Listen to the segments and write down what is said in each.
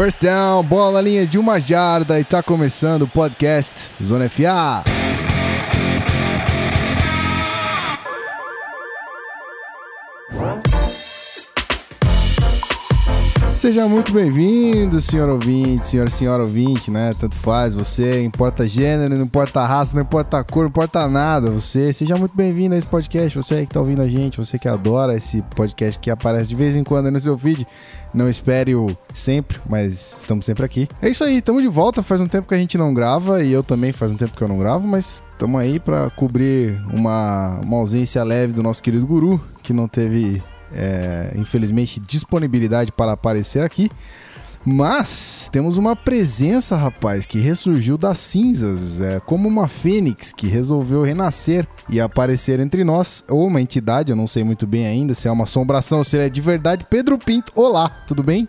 First down, bola, linha de 1 jarda e tá começando o podcast Zona FA. Seja muito bem-vindo, senhor ouvinte, senhora ouvinte, né? Tanto faz, você, importa gênero, não importa raça, não importa cor, não importa nada. Você, seja muito bem-vindo a esse podcast, você aí que tá ouvindo a gente, você que adora esse podcast que aparece de vez em quando aí no seu feed. Não espere o sempre, mas estamos sempre aqui. É isso aí, estamos de volta, faz um tempo que a gente não grava e eu também faz um tempo que eu não gravo, mas estamos aí para cobrir uma ausência leve do nosso querido guru, que não teve... infelizmente disponibilidade para aparecer aqui, mas temos uma presença, rapaz, que ressurgiu das cinzas, como uma fênix que resolveu renascer e aparecer entre nós, ou uma entidade, eu não sei muito bem ainda, se é uma assombração ou se é de verdade. Pedro Pinto, olá, tudo bem?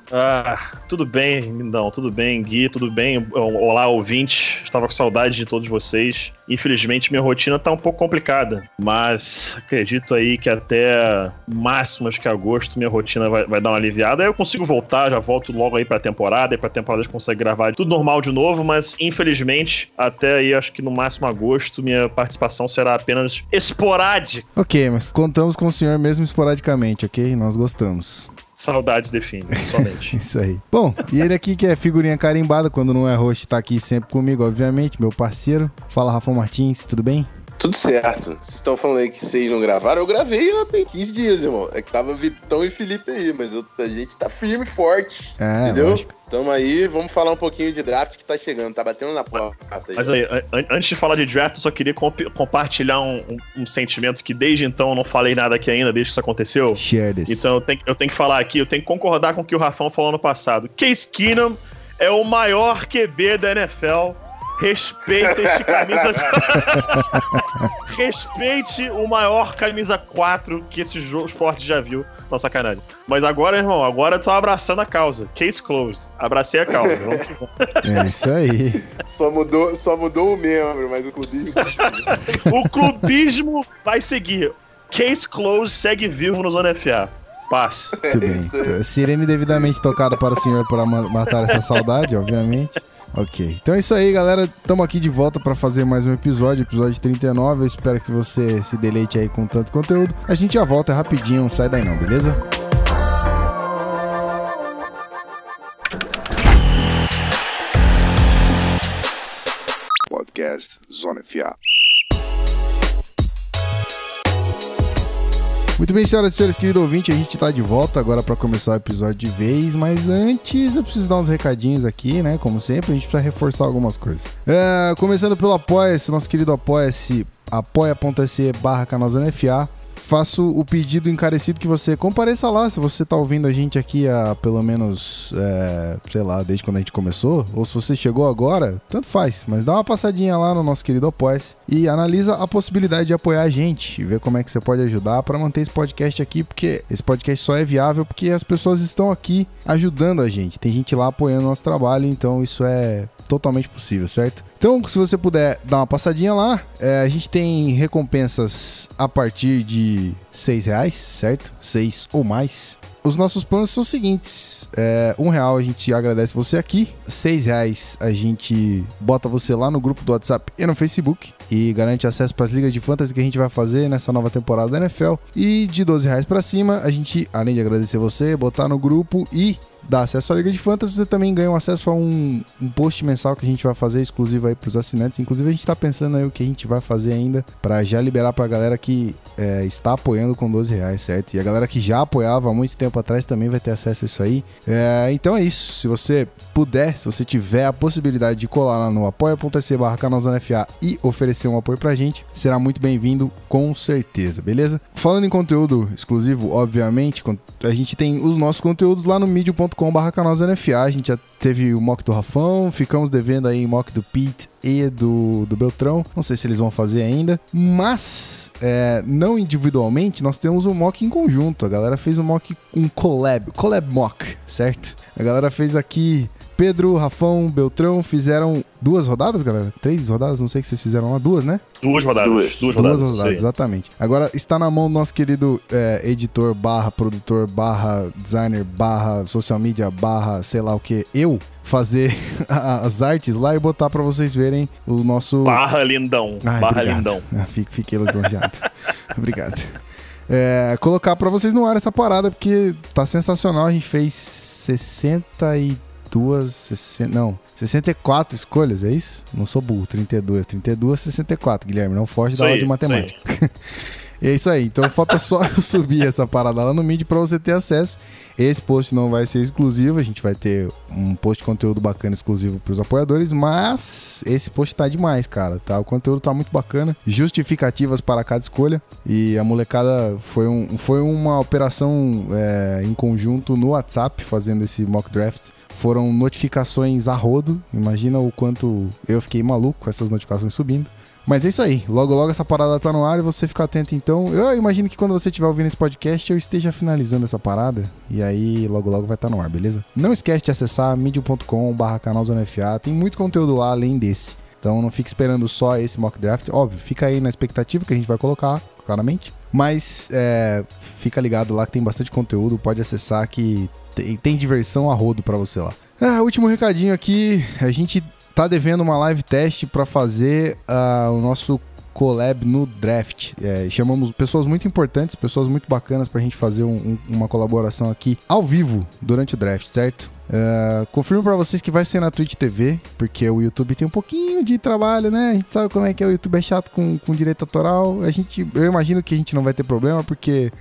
Tudo bem, não, tudo bem, Gui, tudo bem, olá, ouvinte, estava com saudade de todos vocês. Infelizmente, minha rotina está um pouco complicada, mas acredito aí que até máximo, acho que agosto, minha rotina vai dar uma aliviada. Aí eu consigo voltar, já volto logo aí pra temporada, e pra temporada a gente consegue gravar tudo normal de novo, mas infelizmente, até aí, acho que no máximo agosto, minha participação será apenas esporádica. Ok, mas contamos com o senhor mesmo esporadicamente, ok? Nós gostamos. Saudades define, somente. Isso aí. Bom, e ele aqui que é figurinha carimbada, quando não é host, tá aqui sempre comigo, obviamente, meu parceiro. Fala, Rafa Martins, tudo bem? Tudo certo. Vocês estão falando aí que vocês não gravaram, eu gravei lá tem 15 dias, irmão. É que tava Vitão e Felipe aí, mas a gente tá firme e forte, entendeu? Lógico. Tamo aí, vamos falar um pouquinho de draft que tá chegando, tá batendo na porta aí. Mas aí, antes de falar de draft, eu só queria compartilhar um sentimento que desde então eu não falei nada aqui ainda, desde que isso aconteceu. Share this. Então eu tenho que falar aqui, eu tenho que concordar com o que o Rafão falou no passado. Case Keenum é o maior QB da NFL. Respeita este camisa... Respeite o maior camisa 4 que esse jogo esporte já viu. Tá sacanagem. Mas agora, irmão, agora eu tô abraçando a causa. Case closed. Abracei a causa. É isso aí. Só mudou o membro, mas o clubismo... O clubismo vai seguir. Case closed segue vivo no Zona FA. Paz. Muito bem. Sirene devidamente tocada para o senhor para matar essa saudade, obviamente. Ok, então é isso aí, galera, estamos aqui de volta para fazer mais um episódio 39, eu espero que você se deleite aí com tanto conteúdo. A gente já volta rapidinho, não sai daí não, beleza? Podcast Zona FA. Muito bem, senhoras e senhores, querido ouvinte, a gente tá de volta agora para começar o episódio de vez, mas antes eu preciso dar uns recadinhos aqui, né, como sempre, a gente precisa reforçar algumas coisas. Começando pelo Apoia-se, nosso querido Apoia-se, apoia.se/canalzonafa. Faço o pedido encarecido que você compareça lá, se você tá ouvindo a gente aqui há pelo menos, sei lá, desde quando a gente começou, ou se você chegou agora, tanto faz, mas dá uma passadinha lá no nosso querido Apoia-se e analisa a possibilidade de apoiar a gente e ver como é que você pode ajudar para manter esse podcast aqui, porque esse podcast só é viável porque as pessoas estão aqui ajudando a gente, tem gente lá apoiando o nosso trabalho, então isso é totalmente possível, certo? Então, se você puder dar uma passadinha lá, a gente tem recompensas a partir de R$6, certo? 6 ou mais. Os nossos planos são os seguintes. R$1 a gente agradece você aqui. R$6 a gente bota você lá no grupo do WhatsApp e no Facebook. E garante acesso para as ligas de fantasy que a gente vai fazer nessa nova temporada da NFL. E de R$12 para cima, a gente, além de agradecer você, botar no grupo e... dá acesso à Liga de Fantasy, você também ganha um acesso a um post mensal que a gente vai fazer exclusivo aí pros assinantes. Inclusive a gente tá pensando aí o que a gente vai fazer ainda pra já liberar pra galera que está apoiando com R$12, certo? E a galera que já apoiava há muito tempo atrás também vai ter acesso a isso aí. Então é isso, se você puder, se você tiver a possibilidade de colar lá no apoia.se/canalzonafa e oferecer um apoio pra gente, será muito bem-vindo com certeza, beleza? Falando em conteúdo exclusivo, obviamente, a gente tem os nossos conteúdos lá no medium.com/canalzonafa, a gente já teve o mock do Rafão, ficamos devendo aí mock do Pete e do Beltrão, não sei se eles vão fazer ainda, mas não individualmente, nós temos um mock em conjunto, a galera fez um mock, um collab mock, certo? A galera fez aqui Pedro, Rafão, Beltrão fizeram 2 rodadas, galera? 3 rodadas? Não sei o que vocês fizeram lá. 2, né? 2 rodadas. 2 rodadas, exatamente. Agora está na mão do nosso querido editor barra produtor barra designer barra social media barra sei lá o que, eu fazer as artes lá e botar pra vocês verem o nosso... Barra lindão. Ai, barra obrigado. Lindão. Ah, fiquei lisonjeado. Obrigado. Colocar pra vocês no ar essa parada, porque tá sensacional. A gente fez 64 escolhas, é isso? Não sou burro, 32, 64, Guilherme, não foge da aula de matemática. É isso aí, então falta só eu subir essa parada lá no Midi pra você ter acesso. Esse post não vai ser exclusivo, a gente vai ter um post de conteúdo bacana exclusivo pros apoiadores, mas esse post tá demais, cara, tá? O conteúdo tá muito bacana, justificativas para cada escolha, e a molecada foi uma operação em conjunto no WhatsApp, fazendo esse mock draft. Foram notificações a rodo, imagina o quanto eu fiquei maluco com essas notificações subindo. Mas é isso aí, logo logo essa parada tá no ar e você fica atento então. Eu imagino que quando você estiver ouvindo esse podcast eu esteja finalizando essa parada e aí logo logo vai estar no ar, beleza? Não esquece de acessar medium.com/canalzonafa, tem muito conteúdo lá além desse. Então não fique esperando só esse mock draft, óbvio, fica aí na expectativa que a gente vai colocar, claramente. Mas fica ligado lá que tem bastante conteúdo, pode acessar que tem diversão a rodo pra você lá. Último recadinho aqui, a gente... tá devendo uma live teste para fazer o nosso collab no draft. Chamamos pessoas muito importantes, pessoas muito bacanas pra gente fazer uma colaboração aqui ao vivo durante o draft, certo? Confirmo pra vocês que vai ser na Twitch TV, porque o YouTube tem um pouquinho de trabalho, né? A gente sabe como é que é, o YouTube é chato com direito autoral. Eu imagino que a gente não vai ter problema, porque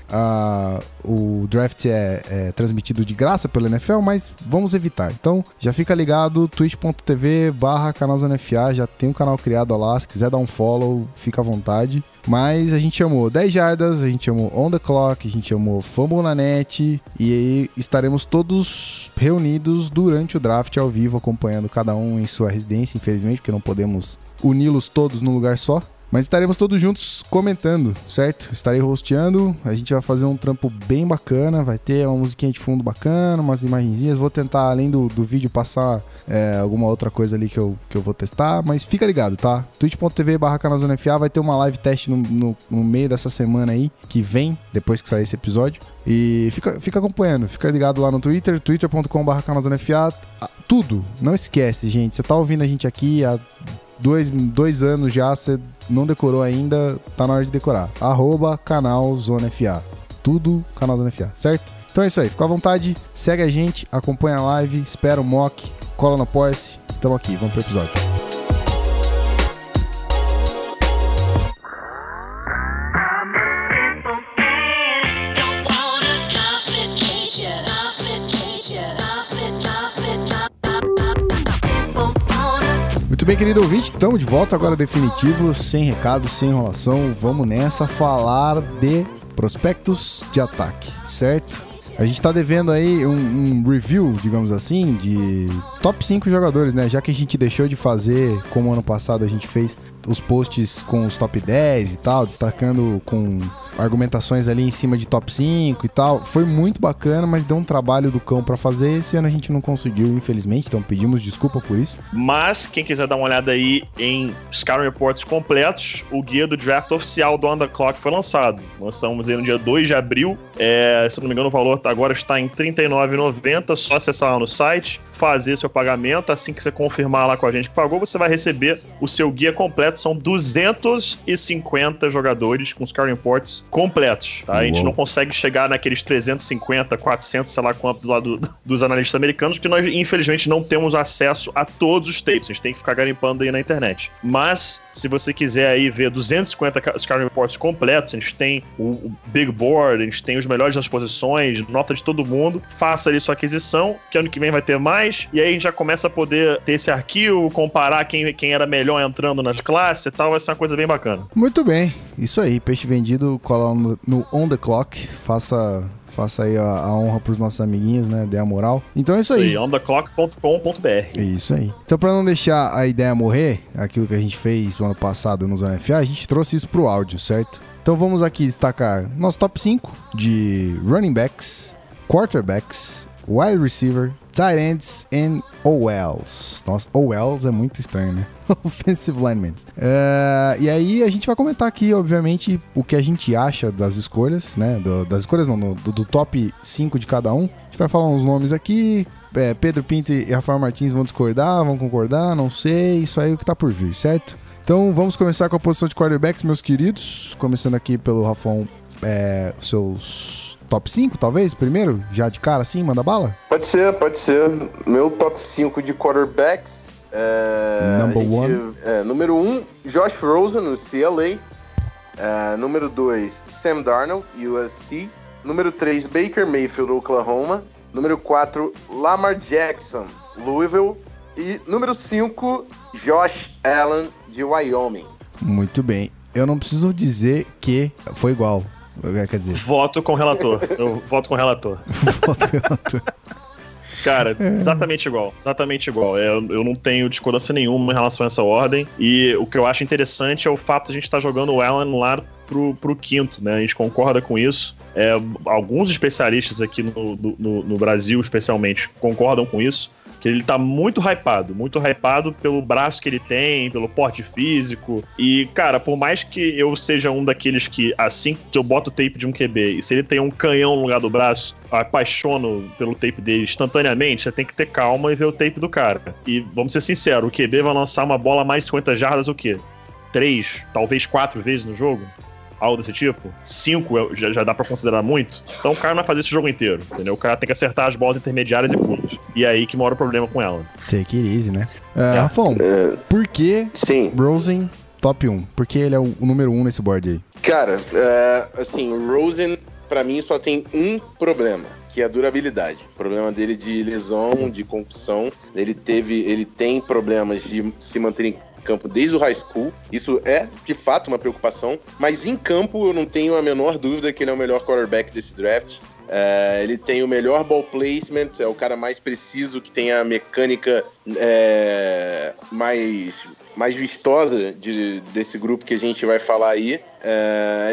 o draft é transmitido de graça pelo NFL, mas vamos evitar. Então, já fica ligado, twitch.tv/canalzonafa, já tem um canal criado lá, se quiser dar um follow, fica à vontade. Mas a gente chamou 10 Jardas, a gente chamou On The Clock, a gente chamou Fumble na Net, e aí estaremos todos reunidos durante o draft ao vivo, acompanhando cada um em sua residência, infelizmente, porque não podemos uni-los todos num lugar só. Mas estaremos todos juntos comentando, certo? Estarei hosteando, a gente vai fazer um trampo bem bacana, vai ter uma musiquinha de fundo bacana, umas imagenzinhas, vou tentar, além do vídeo, passar alguma outra coisa ali que eu vou testar, mas fica ligado, tá? twitch.tv/canalzonafa, vai ter uma live teste no meio dessa semana aí, que vem, depois que sair esse episódio, e fica acompanhando, fica ligado lá no Twitter, twitter.com/canalzonafa, tudo, não esquece, gente, você tá ouvindo a gente aqui há 2 anos já, você não decorou ainda, tá na hora de decorar. @canalzonafa. Tudo Canal Zona FA, certo? Então é isso aí, fica à vontade, segue a gente, acompanha a live, espera o mock, cola no apoia-se. Tamo aqui, vamos pro episódio. Muito bem, querido ouvinte, estamos de volta agora definitivo, sem recado, sem enrolação. Vamos nessa, falar de prospectos de ataque, certo? A gente tá devendo aí um review, digamos assim, de top 5 jogadores, né? Já que a gente deixou de fazer, como ano passado a gente fez os posts com os top 10 e tal, destacando com argumentações ali em cima de top 5 e tal. Foi muito bacana, mas deu um trabalho do cão pra fazer. Esse ano a gente não conseguiu, infelizmente, então pedimos desculpa por isso. Mas, quem quiser dar uma olhada aí em Scouting Reports completos, o guia do draft oficial do On The Clock foi lançado. Lançamos aí no dia 2 de abril. Se não me engano, o valor agora está em R$ 39,90. Só acessar lá no site, fazer seu pagamento. Assim que você confirmar lá com a gente que pagou, você vai receber o seu guia completo. São 250 jogadores com Scouting Reports completos, tá? A gente não consegue chegar naqueles 350, 400, sei lá quanto do lado dos analistas americanos, porque nós, infelizmente, não temos acesso a todos os tapes. A gente tem que ficar garimpando aí na internet. Mas, se você quiser aí ver 250 Scouting Reports completos, a gente tem o Big Board, a gente tem os melhores das posições, nota de todo mundo, faça ali sua aquisição, que ano que vem vai ter mais, e aí a gente já começa a poder ter esse arquivo, comparar quem era melhor entrando nas classes e tal, vai ser uma coisa bem bacana. Muito bem, isso aí, peixe vendido, cola no On The Clock, faça aí a honra pros nossos amiguinhos, né? Dê a moral. Então é isso aí. ontheclock.com.br. É isso aí. Então, pra não deixar a ideia morrer, aquilo que a gente fez o ano passado no Zona FA, a gente trouxe isso pro áudio, certo? Então vamos aqui destacar nosso top 5 de running backs, quarterbacks, wide receiver, tight ends and OLs. Nossa, OLs é muito estranho, né? Offensive linemen. E aí a gente vai comentar aqui, obviamente, o que a gente acha das escolhas, né? Do top 5 de cada um. A gente vai falar uns nomes aqui. Pedro Pinto e Rafael Martins vão discordar, vão concordar, não sei. Isso aí é o que tá por vir, certo? Então vamos começar com a posição de quarterbacks, meus queridos. Começando aqui pelo Rafão, seus... Top 5, talvez, primeiro? Já de cara, assim, manda bala? Pode ser, pode ser. Meu top 5 de quarterbacks... número 1, Josh Rosen, no UCLA. Número 2, Sam Darnold, USC. Número 3, Baker Mayfield, Oklahoma. Número 4, Lamar Jackson, Louisville. E número 5, Josh Allen, de Wyoming. Muito bem. Eu não preciso dizer que foi igual... Quer dizer... Voto com o relator. Eu voto com o relator. Voto com o relator. Cara, exatamente igual. Exatamente igual. Eu não tenho discordância nenhuma em relação a essa ordem. E o que eu acho interessante é o fato de a gente estar jogando o Allen lá pro quinto, né? A gente concorda com isso. Alguns especialistas aqui no Brasil, especialmente, concordam com isso. Que ele tá muito hypado pelo braço que ele tem, pelo porte físico. E, cara, por mais que eu seja um daqueles que, assim que eu boto o tape de um QB, e se ele tem um canhão no lugar do braço, apaixono pelo tape dele instantaneamente, você tem que ter calma e ver o tape do cara. E, vamos ser sinceros, o QB vai lançar uma bola mais 50 jardas o quê? 3, talvez 4 vezes no jogo? Algo desse tipo, 5 já dá pra considerar muito. Então o cara não vai fazer esse jogo inteiro, entendeu? O cara tem que acertar as bolas intermediárias e curtas. E aí que mora o problema com ela. Take it easy, né? Rafão, por que Rosen top 1? Por que ele é o número 1 nesse board aí? Cara, assim, o Rosen pra mim só tem um problema, que é a durabilidade. O problema dele de lesão, de concussão. Ele tem problemas de se manter em campo desde o high school, isso é de fato uma preocupação, mas em campo eu não tenho a menor dúvida que ele é o melhor quarterback desse draft. Ele tem o melhor ball placement, é o cara mais preciso, que tem a mecânica mais vistosa desse grupo que a gente vai falar aí.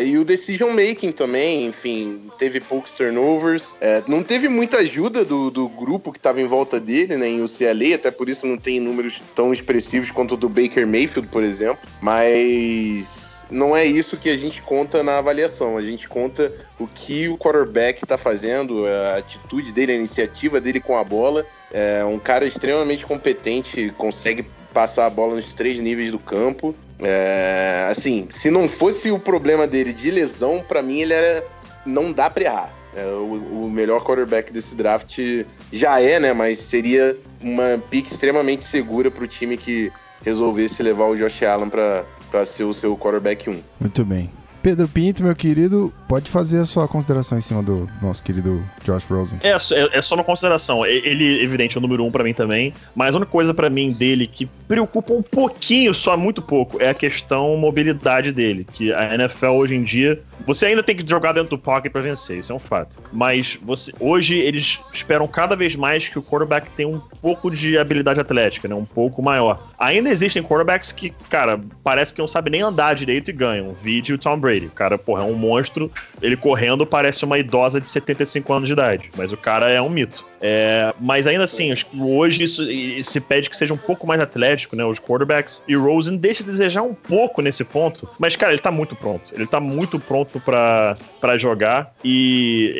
E o decision making também, enfim, teve poucos turnovers, não teve muita ajuda do grupo que estava em volta dele, né, em UCLA, até por isso não tem números tão expressivos quanto o do Baker Mayfield, por exemplo, mas... Não é isso que a gente conta na avaliação. A gente conta o que o quarterback está fazendo, a atitude dele, a iniciativa dele com a bola. É um cara extremamente competente, consegue passar a bola nos 3 níveis do campo. Assim, se não fosse o problema dele de lesão, para mim ele era... Não dá para errar. O melhor quarterback desse draft já é, né? Mas seria uma pick extremamente segura para o time que resolvesse levar o Josh Allen para ser o seu quarterback 1. Muito bem. Pedro Pinto, meu querido, pode fazer a sua consideração em cima do nosso querido Josh Rosen. É só uma consideração. Ele, evidente, é o número 1 pra mim também, mas a única coisa pra mim dele que preocupa um pouquinho, só muito pouco, é a questão mobilidade dele, que a NFL hoje em dia, você ainda tem que jogar dentro do pocket pra vencer, isso é um fato. Mas hoje eles esperam cada vez mais que o quarterback tenha um pouco de habilidade atlética, né? Um pouco maior. Ainda existem quarterbacks que, cara, parece que não sabem nem andar direito e ganham. Vide o Tom Brady. O cara, porra, é um monstro. Ele correndo parece uma idosa de 75 anos de idade. Mas o cara é um mito. Mas ainda assim, acho que hoje isso se pede que seja um pouco mais atlético, né? Os quarterbacks. E Rosen deixa de desejar um pouco nesse ponto. Mas, cara, ele tá muito pronto. Ele tá muito pronto pra jogar. E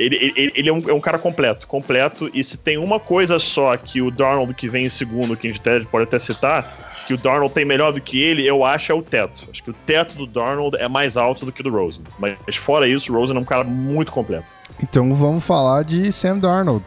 ele é um cara completo. Completo. E se tem uma coisa só que o Darnold, que vem em segundo, que a gente pode até citar... que o Darnold tem melhor do que ele, eu acho, é o teto. Acho que o teto do Darnold é mais alto do que o do Rosen. Mas fora isso, o Rosen é um cara muito completo. Então vamos falar de Sam Darnold.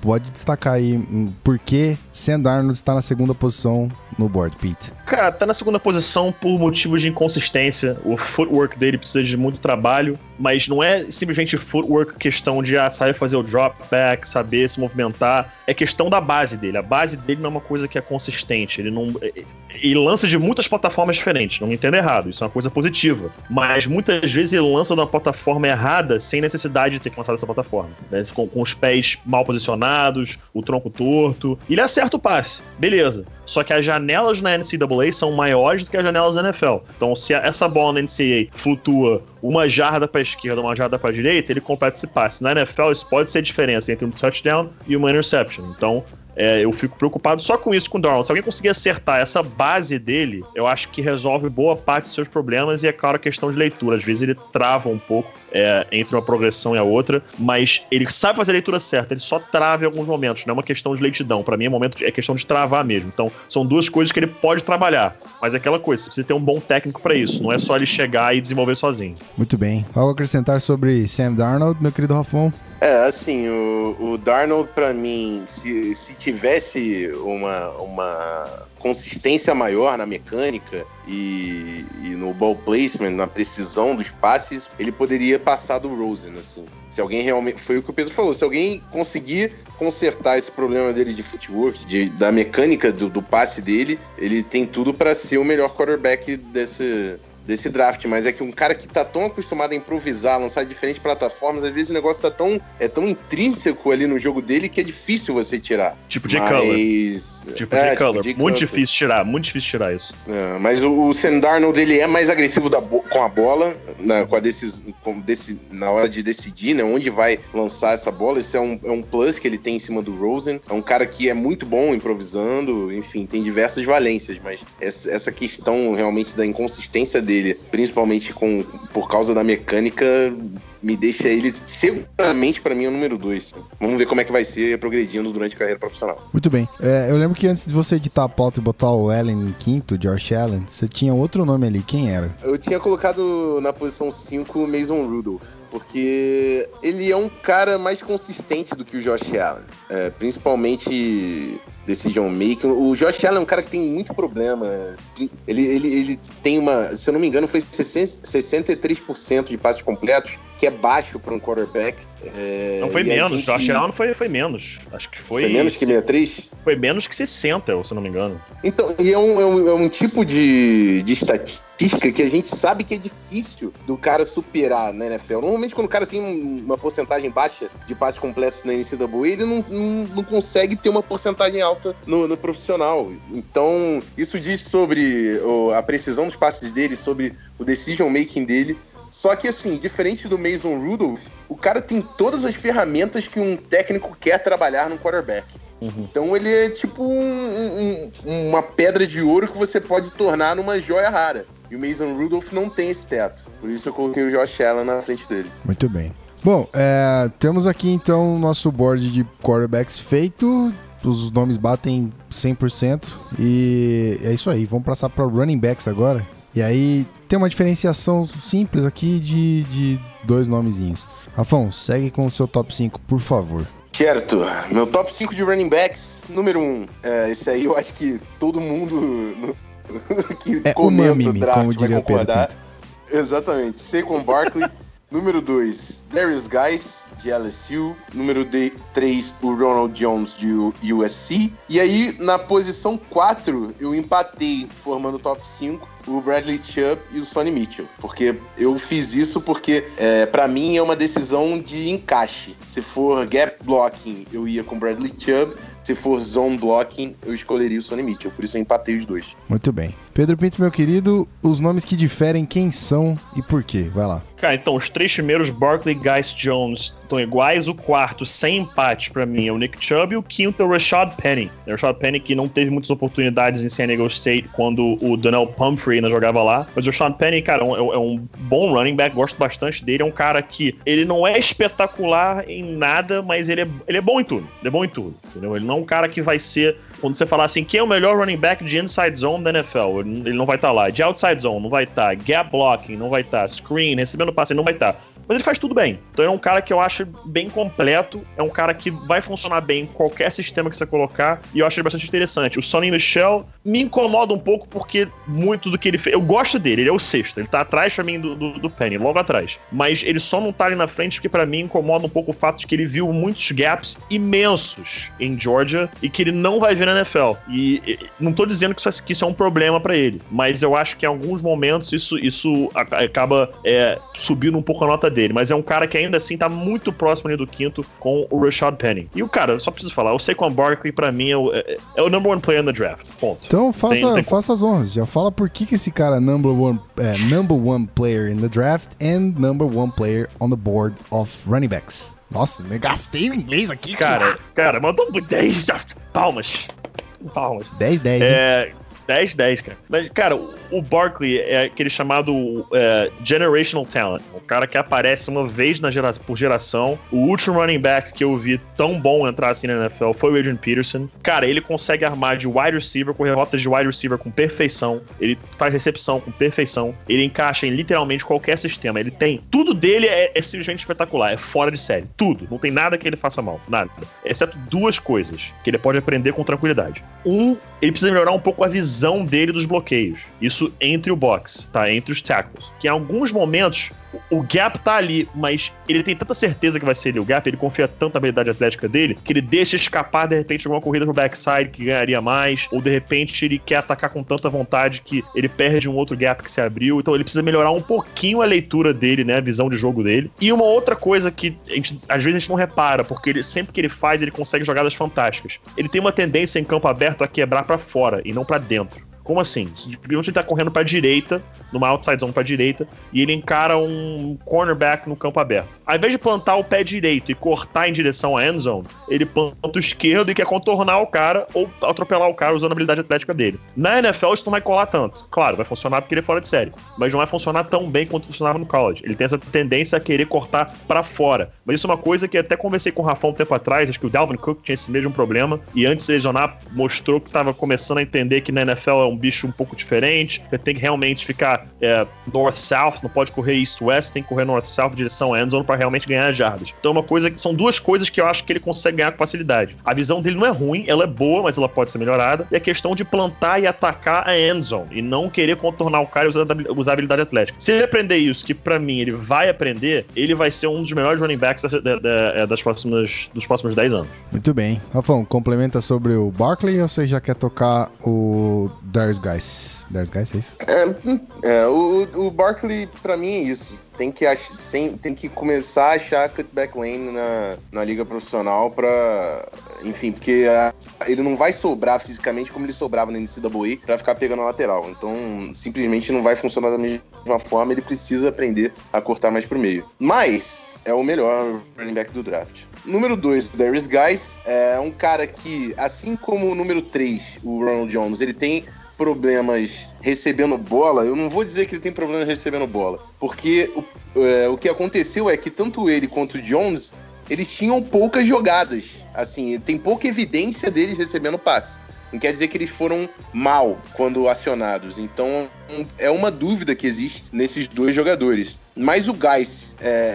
Pode destacar aí por que Sam Darnold está na segunda posição no board, Pete. Cara, tá na segunda posição por motivos de inconsistência. O footwork dele precisa de muito trabalho, mas não é simplesmente footwork, questão de saber fazer o drop back, saber se movimentar. É questão da base dele. A base dele não é uma coisa que é consistente. Ele não... E lança de muitas plataformas diferentes, não me entenda errado, isso é uma coisa positiva. Mas muitas vezes ele lança de uma plataforma errada sem necessidade de ter que lançar dessa plataforma, né? Com os pés mal posicionados, o tronco torto. Ele acerta o passe, beleza. Só que a janela janelas na NCAA são maiores do que as janelas da NFL. Então, se essa bola na NCAA flutua uma jarda para a esquerda, uma jarda para a direita, ele completa esse passe. Na NFL, isso pode ser a diferença entre um touchdown e uma interception. Então, eu fico preocupado só com isso com o Darnold. Se alguém conseguir acertar essa base dele, eu acho que resolve boa parte dos seus problemas. E é claro a questão de leitura. Às vezes ele trava um pouco entre uma progressão e a outra, mas ele sabe fazer a leitura certa, ele só trava em alguns momentos, não é uma questão de lentidão. Pra mim é questão de travar mesmo. Então são duas coisas que ele pode trabalhar, mas é aquela coisa, você precisa ter um bom técnico pra isso, não é só ele chegar e desenvolver sozinho. Muito bem, algo a acrescentar sobre Sam Darnold, meu querido Rafon? Assim, o Darnold pra mim, se tivesse uma consistência maior na mecânica e no ball placement, na precisão dos passes, ele poderia passar do Rosen, assim. Se alguém realmente, foi o que o Pedro falou, se alguém conseguir consertar esse problema dele de footwork, da mecânica do passe dele, ele tem tudo para ser o melhor quarterback desse draft, mas é que um cara que tá tão acostumado a improvisar, lançar diferentes plataformas, às vezes o negócio tá tão intrínseco ali no jogo dele que é difícil você tirar. Tipo Jay Cutler. Muito difícil tirar, isso. Mas o Sam Darnold, ele é mais agressivo com a bola, na hora de decidir, né, onde vai lançar essa bola. Esse é um plus que ele tem em cima do Rosen. É um cara que é muito bom improvisando, enfim, tem diversas valências, mas essa questão realmente da inconsistência dele, principalmente por causa da mecânica, me deixa ele seguramente, pra mim, o número 2. Vamos ver como é que vai ser progredindo durante a carreira profissional. Muito bem. Eu lembro que antes de você editar a pauta e botar o Allen em quinto, Josh Allen, você tinha outro nome ali. Quem era? Eu tinha colocado na posição 5 o Mason Rudolph, porque ele é um cara mais consistente do que o Josh Allen. Principalmente decision making. O Josh Allen é um cara que tem muito problema. Ele tem uma, se eu não me engano, foi 63% de passes completos, que é baixo para um quarterback. Não foi menos, gente... Josh Allen foi menos. Acho que foi menos que 63? Foi menos que 60, se eu não me engano. Então, e é um tipo de estatística que a gente sabe que é difícil do cara superar na NFL. Normalmente, quando o cara tem uma porcentagem baixa de passes completos na NCAA, ele não consegue ter uma porcentagem alta no profissional. Então, isso diz sobre a precisão dos passes dele, sobre o decision making dele. Só que, assim, diferente do Mason Rudolph, o cara tem todas as ferramentas que um técnico quer trabalhar no quarterback. Uhum. Então ele é tipo uma pedra de ouro que você pode tornar numa joia rara. E o Mason Rudolph não tem esse teto. Por isso eu coloquei o Josh Allen na frente dele. Muito bem. Bom, temos aqui então o nosso board de quarterbacks feito. Os nomes batem 100%. E é isso aí. Vamos passar para running backs agora. E aí tem uma diferenciação simples aqui de dois nomezinhos. Rafão, segue com o seu top 5, por favor. Certo. Meu top 5 de running backs, número 1. Esse aí eu acho que todo mundo que comenta o draft vai concordar. Exatamente. Saquon Barkley. Número 2, Derrius Guice, de LSU. Número 3, o Ronald Jones, de USC. E aí, na posição 4, eu empatei, formando o top 5, o Bradley Chubb e o Sony Michel. Porque eu fiz isso porque, pra mim, é uma decisão de encaixe. Se for gap blocking, eu ia com o Bradley Chubb. Se for zone blocking, eu escolheria o Sony Michel. Por isso eu empatei os dois. Muito bem. Pedro Pinto, meu querido, os nomes que diferem, quem são e por quê? Vai lá. Cara, então, os três primeiros, Barkley, Guice, Jones, estão iguais. O quarto, sem empate, pra mim, é o Nick Chubb. E o quinto é o Rashaad Penny. O Rashaad Penny que não teve muitas oportunidades em San Diego State quando o Donnell Pumphrey ainda jogava lá. Mas o Rashaad Penny, cara, é um bom running back. Gosto bastante dele. É um cara que ele não é espetacular em nada, mas ele é bom em tudo. Ele é bom em tudo, entendeu? Ele não é um cara que vai ser... Quando você falar assim, quem é o melhor running back de inside zone da NFL? Ele não vai estar lá. De outside zone, não vai estar. Gap blocking, não vai estar. Screen, recebendo passe, ele não vai estar. Mas ele faz tudo bem. Então ele é um cara que eu acho bem completo. É um cara que vai funcionar bem em qualquer sistema que você colocar. E eu acho ele bastante interessante. O Sony Michel me incomoda um pouco porque muito do que ele fez... Eu gosto dele, ele é o sexto. Ele tá atrás pra mim do Penny, logo atrás. Mas ele só não tá ali na frente porque pra mim incomoda um pouco o fato de que ele viu muitos gaps imensos em Georgia e que ele não vai ver na NFL. E não tô dizendo que isso é um problema pra ele. Mas eu acho que em alguns momentos isso acaba subindo um pouco a nota dele, mas é um cara que ainda assim tá muito próximo ali do quinto com o Rashaad Penny. E o cara, eu só preciso falar, o Saquon Barkley pra mim é o number one player in the draft, ponto. Então faça as honras, já fala por que esse cara é number one player in the draft and number one player on the board of running backs. Nossa, me gastei o inglês aqui, cara, mandou 10 palmas. 10-10, hein? 10-10, cara. Mas, cara, o Barkley é aquele chamado generational talent. Um cara que aparece uma vez por geração. O último running back que eu vi tão bom entrar assim na NFL foi o Adrian Peterson. Cara, ele consegue armar de wide receiver, correr rotas de wide receiver com perfeição. Ele faz recepção com perfeição. Ele encaixa em literalmente qualquer sistema. Ele tem... Tudo dele é simplesmente espetacular. É fora de série. Tudo. Não tem nada que ele faça mal. Nada. Exceto duas coisas que ele pode aprender com tranquilidade. Ele precisa melhorar um pouco a visão dele dos bloqueios. Isso entre o box, tá? Entre os tackles. Que em alguns momentos, o gap tá ali, mas ele tem tanta certeza que vai ser ali o gap, ele confia tanto na habilidade atlética dele, que ele deixa escapar, de repente, alguma corrida pro backside que ganharia mais, ou de repente ele quer atacar com tanta vontade que ele perde um outro gap que se abriu. Então ele precisa melhorar um pouquinho a leitura dele, né? A visão de jogo dele. E uma outra coisa que às vezes a gente não repara, porque sempre que ele faz, ele consegue jogadas fantásticas. Ele tem uma tendência em campo aberto a quebrar pra fora e não pra dentro. Como assim? Ele tá correndo pra direita, numa outside zone pra direita, e ele encara um cornerback no campo aberto. Ao invés de plantar o pé direito e cortar em direção à end zone, ele planta o esquerdo e quer contornar o cara ou atropelar o cara usando a habilidade atlética dele. Na NFL isso não vai colar tanto. Claro, vai funcionar porque ele é fora de série, mas não vai funcionar tão bem quanto funcionava no college. Ele tem essa tendência a querer cortar pra fora. Mas isso é uma coisa que até conversei com o Rafão um tempo atrás, acho que o Dalvin Cook tinha esse mesmo problema, e antes de se lesionar mostrou que tava começando a entender que na NFL é um bicho um pouco diferente, você tem que realmente ficar north-south, não pode correr east-west, tem que correr north-south direção end zone pra realmente ganhar as jardas. Então são duas coisas que eu acho que ele consegue ganhar com facilidade. A visão dele não é ruim, ela é boa, mas ela pode ser melhorada, e a questão de plantar e atacar a end zone, e não querer contornar o cara usando a habilidade atlética. Se ele aprender isso, que pra mim ele vai aprender, ele vai ser um dos melhores running backs dos próximos 10 anos. Muito bem. Rafão, complementa sobre o Barkley, ou você já quer tocar o Derrius Guice? Derrius Guice, é isso? O Barkley, pra mim, é isso. Tem que começar a achar cutback lane na liga profissional pra... Enfim, porque ele não vai sobrar fisicamente como ele sobrava na NCAA pra ficar pegando a lateral. Então, simplesmente não vai funcionar da mesma forma. Ele precisa aprender a cortar mais pro meio. Mas é o melhor running back do draft. Número 2, o Derrius Guice, é um cara que, assim como o número 3, o Ronald Jones, ele tem problemas recebendo bola. Eu não vou dizer que ele tem problemas recebendo bola, porque o que aconteceu é que tanto ele quanto o Jones, eles tinham poucas jogadas. Assim, tem pouca evidência deles recebendo passe. Não quer dizer que eles foram mal quando acionados. Então, é uma dúvida que existe nesses dois jogadores. Mas o Guice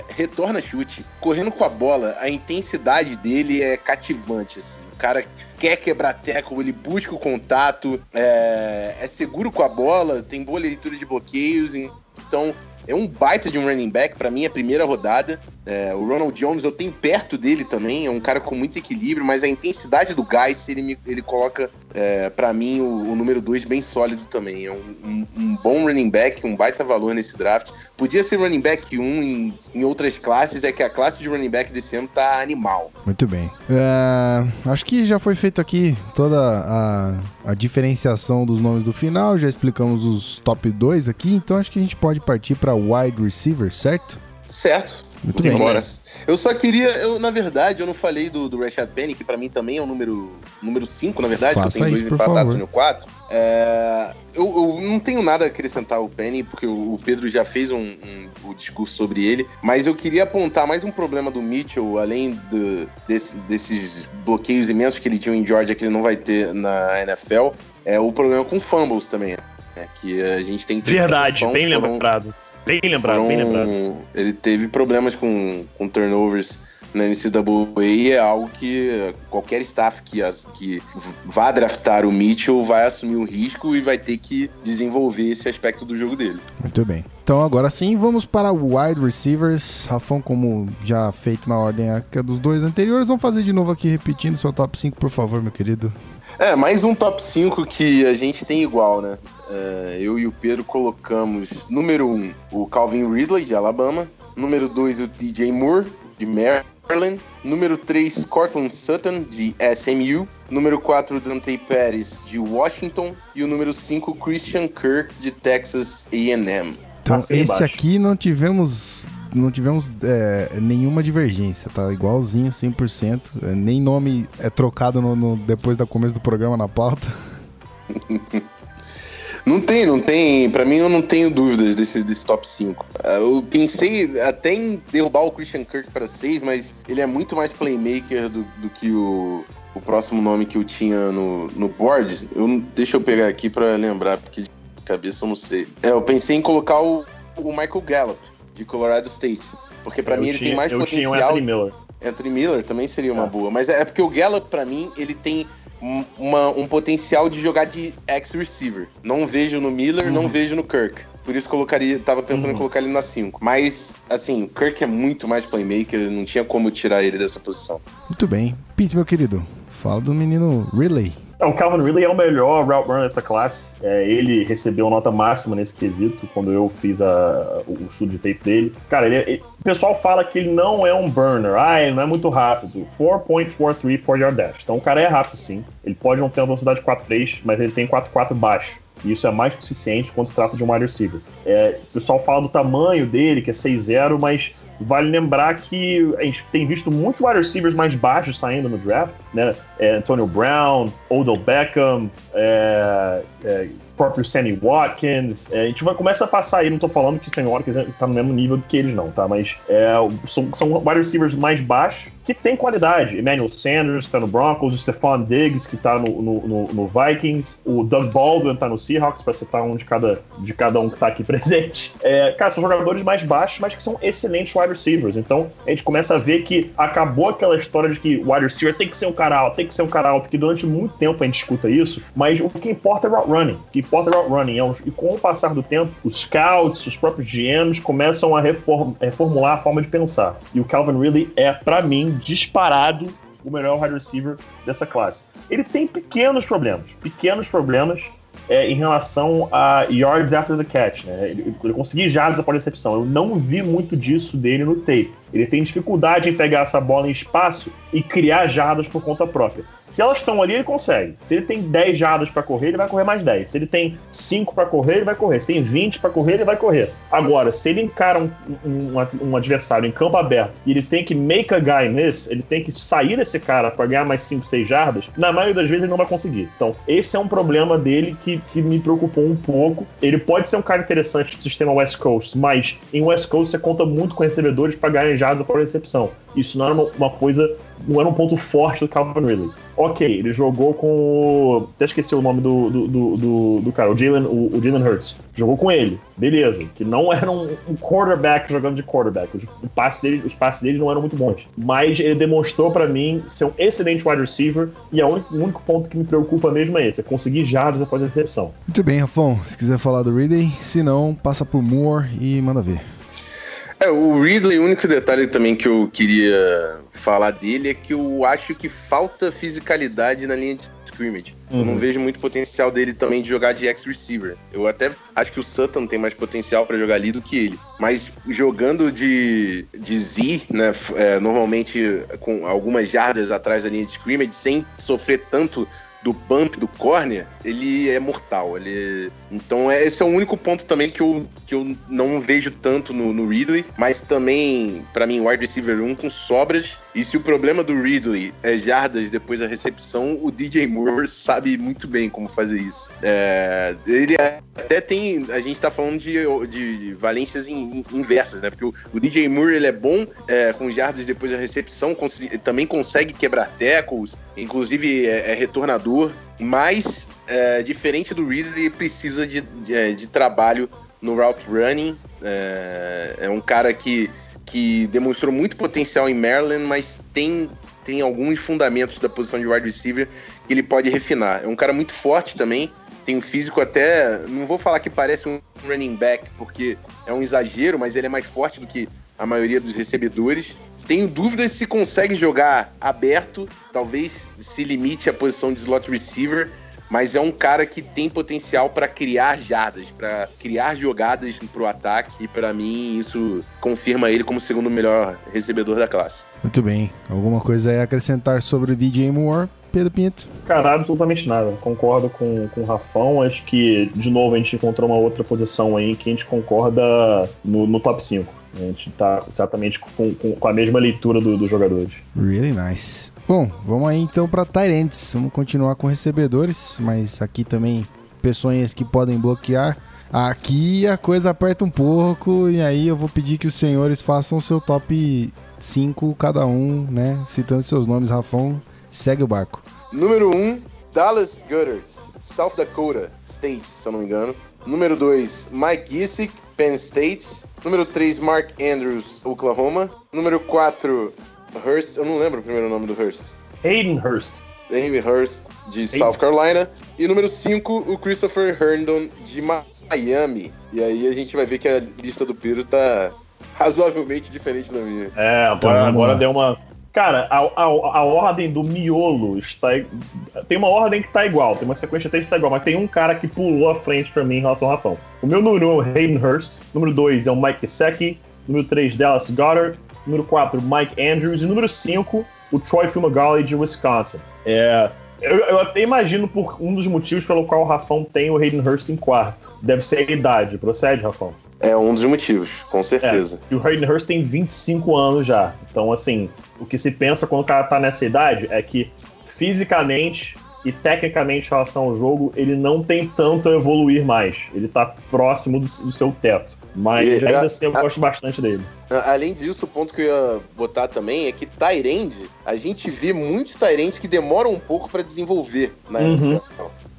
retorna chute, correndo com a bola, a intensidade dele é cativante, assim. O cara quer quebrar tackle, ele busca o contato, é seguro com a bola, tem boa leitura de bloqueios, então... É um baita de um running back, pra mim, a primeira rodada. O Ronald Jones eu tenho perto dele também, é um cara com muito equilíbrio, mas a intensidade do Guice, ele coloca, pra mim, o número 2 bem sólido também. É um bom running back, um baita valor nesse draft. Podia ser running back 1 em outras classes, é que a classe de running back desse ano tá animal. Muito bem. Acho que já foi feito aqui toda a diferenciação dos nomes do final, já explicamos os top 2 aqui, então acho que a gente pode partir pra wide receiver, certo? Certo. Muito bem. Embora. Eu só queria... Na verdade, eu não falei do Rashaad Penny, que pra mim também é o número 5, na verdade. Faça que eu tenho isso, 2 empatados no 4. Eu não tenho nada a acrescentar ao Penny, porque o Pedro já fez um discurso sobre ele, mas eu queria apontar mais um problema do Mitchell, além desses bloqueios imensos que ele tinha em Georgia, que ele não vai ter na NFL, é o problema com fumbles também, né? Que a gente tem que... Verdade, bem lembrado. Ele teve problemas com turnovers na NCAA e é algo que qualquer staff que vá draftar o Mitchell vai assumir o risco e vai ter que desenvolver esse aspecto do jogo dele. Muito bem. Então agora sim, vamos para wide receivers. Rafão, como já feito na ordem dos dois anteriores, vamos fazer de novo aqui, repetindo seu top 5, por favor, meu querido. Mais um top 5 que a gente tem igual, né? Eu e o Pedro colocamos número 1, o Calvin Ridley, de Alabama. Número 2, o DJ Moore, de Maryland. Número 3, Cortland Sutton, de SMU. Número 4, Dante Pérez, de Washington. E o número 5, Christian Kirk, de Texas A&M. Então, esse aqui não tivemos nenhuma divergência, tá? Igualzinho, 100%. Nem nome é trocado depois do começo do programa na pauta. Não tem. Pra mim, eu não tenho dúvidas desse top 5. Eu pensei até em derrubar o Christian Kirk pra 6, mas ele é muito mais playmaker do que o próximo nome que eu tinha no board. Deixa eu pegar aqui pra lembrar, porque de cabeça eu não sei. Eu pensei em colocar o Michael Gallup, de Colorado State, porque pra mim ele tem mais potencial. Tinha o Anthony Miller. Anthony Miller também seria uma boa, mas é porque o Gallup, pra mim, ele tem um potencial de jogar de ex-receiver. Não vejo no Miller, não vejo no Kirk. Por isso tava pensando em colocar ele na 5. Mas, assim, o Kirk é muito mais playmaker, não tinha como tirar ele dessa posição. Muito bem. Pete, meu querido, fala do menino Ridley. O Calvin Ridley é o melhor route runner dessa classe. Ele recebeu nota máxima nesse quesito quando eu fiz o estudo de tape dele. Cara, o pessoal fala que ele não é um burner. Ele não é muito rápido. 4.43 4-yard dash. Então o cara é rápido, sim. Ele pode não ter uma velocidade 4.3, mas ele tem 4.4 baixo. E isso é mais que suficiente quando se trata de um wide receiver. O pessoal fala do tamanho dele, que é 6.0, mas vale lembrar que a gente tem visto muitos wide receivers mais baixos saindo no draft, né? Antonio Brown, Odell Beckham, próprio Sammy Watkins. A gente começa a passar aí, não tô falando que o Sammy Watkins tá no mesmo nível do que eles não, tá? Mas são wide receivers mais baixos que tem qualidade. Emmanuel Sanders tá no Broncos, o Stephon Diggs que tá no Vikings, o Doug Baldwin tá no Seahawks, pra citar um de cada um que tá aqui presente. Cara, são jogadores mais baixos, mas que são excelentes wide receivers. Então, a gente começa a ver que acabou aquela história de que wide receiver tem que ser um cara alto, porque durante muito tempo a gente escuta isso, mas o que importa é route running. O que importa é route running. E com o passar do tempo, os scouts, os próprios GMs começam a reformular a forma de pensar. E o Calvin Ridley é, pra mim, disparado o melhor wide receiver dessa classe. Ele tem pequenos problemas em relação a yards after the catch, né? Ele conseguiu yards após a recepção. Eu não vi muito disso dele no tape. Ele tem dificuldade em pegar essa bola em espaço e criar jardas por conta própria. Se elas estão ali, ele consegue. Se ele tem 10 jardas para correr, ele vai correr mais 10. Se ele tem 5 para correr, ele vai correr. Se tem 20 para correr, ele vai correr. Agora, se ele encara um adversário em campo aberto e ele tem que make a guy miss, ele tem que sair desse cara para ganhar mais 5, 6 jardas, na maioria das vezes ele não vai conseguir. Então, esse é um problema dele que me preocupou um pouco. Ele pode ser um cara interessante do sistema West Coast, mas em West Coast você conta muito com recebedores para ganhar para a recepção. Isso não era uma coisa, não era um ponto forte do Calvin Ridley. Ok, ele jogou com o... Até esqueci o nome do cara, o Jalen Hurts. Jogou com ele, beleza. Que não era um quarterback jogando de quarterback. Os passes dele não eram muito bons. Mas ele demonstrou pra mim ser um excelente wide receiver. E o único ponto que me preocupa mesmo é esse. É conseguir jardas após a recepção. Muito bem, Rafão. Se quiser falar do Ridley, se não, passa pro Moore e manda ver. O Ridley, o único detalhe também que eu queria falar dele é que eu acho que falta fisicalidade na linha de scrimmage. Eu não vejo muito potencial dele também de jogar de ex-receiver. Eu até acho que o Sutton tem mais potencial para jogar ali do que ele. Mas jogando de Z, né, normalmente com algumas jardas atrás da linha de scrimmage, sem sofrer tanto do bump do corner, ele é mortal. Então esse é o único ponto também que eu não vejo tanto no Ridley, mas também, pra mim, wide receiver 1 com sobras. E se o problema do Ridley é jardas depois da recepção, o DJ Moore sabe muito bem como fazer isso. Ele até tem... A gente tá falando de valências inversas, né? Porque o DJ Moore, ele é bom com jardas depois da recepção, também consegue quebrar tackles, inclusive é retornador, mas diferente do Ridley, precisa de trabalho no route running. É um cara que demonstrou muito potencial em Maryland, mas tem alguns fundamentos da posição de wide receiver que ele pode refinar. É um cara muito forte também, tem um físico até... Não vou falar que parece um running back, porque é um exagero, mas ele é mais forte do que a maioria dos recebedores. Tenho dúvidas se consegue jogar aberto, talvez se limite à posição de slot receiver, mas é um cara que tem potencial para criar jardas, para criar jogadas pro ataque, e para mim isso confirma ele como segundo melhor recebedor da classe. Muito bem. Alguma coisa a acrescentar sobre o DJ Moore, Pedro Pinto? Cara, absolutamente nada. Concordo com o Rafão. Acho que, de novo, a gente encontrou uma outra posição aí que a gente concorda no top 5. A gente tá exatamente com a mesma leitura dos jogadores. Really nice. Bom, vamos aí então para tight ends. Vamos continuar com recebedores, mas aqui também pessoas que podem bloquear. Aqui a coisa aperta um pouco e aí eu vou pedir que os senhores façam o seu top 5 cada um, né? Citando seus nomes, Rafão, segue o barco. Número 1, Dallas Goedert, South Dakota State, se eu não me engano. Número 2, Mike Gesicki, Penn State. Número 3, Mark Andrews, Oklahoma. Número 4, Hurst. Eu não lembro o primeiro nome do Hurst. Hayden Hurst, de South Carolina. E número 5, o Christopher Herndon, de Miami. E aí a gente vai ver que a lista do Pedro tá razoavelmente diferente da minha. É, agora deu uma... Cara, a ordem do miolo está... Tem uma ordem que tá igual, tem uma sequência até que tá igual, mas tem um cara que pulou à frente pra mim em relação ao Rafão. O meu número 1 é o Hayden Hurst, número 2 é o Mike Gesicki, número 3, Dallas Goedert, número 4, Mike Andrews, e número 5, o Troy Fumagalli, de Wisconsin. Eu até imagino por um dos motivos pelo qual o Rafão tem o Hayden Hurst em quarto. Deve ser a idade, procede, Rafão? É um dos motivos, com certeza. E o Hayden Hurst tem 25 anos já, então assim... O que se pensa quando o cara tá nessa idade é que fisicamente e tecnicamente em relação ao jogo, ele não tem tanto a evoluir mais. Ele tá próximo do seu teto. Mas ainda assim eu gosto bastante dele. Além disso, o ponto que eu ia botar também é que tight end, a gente vê muitos tight ends que demoram um pouco pra desenvolver na NFL.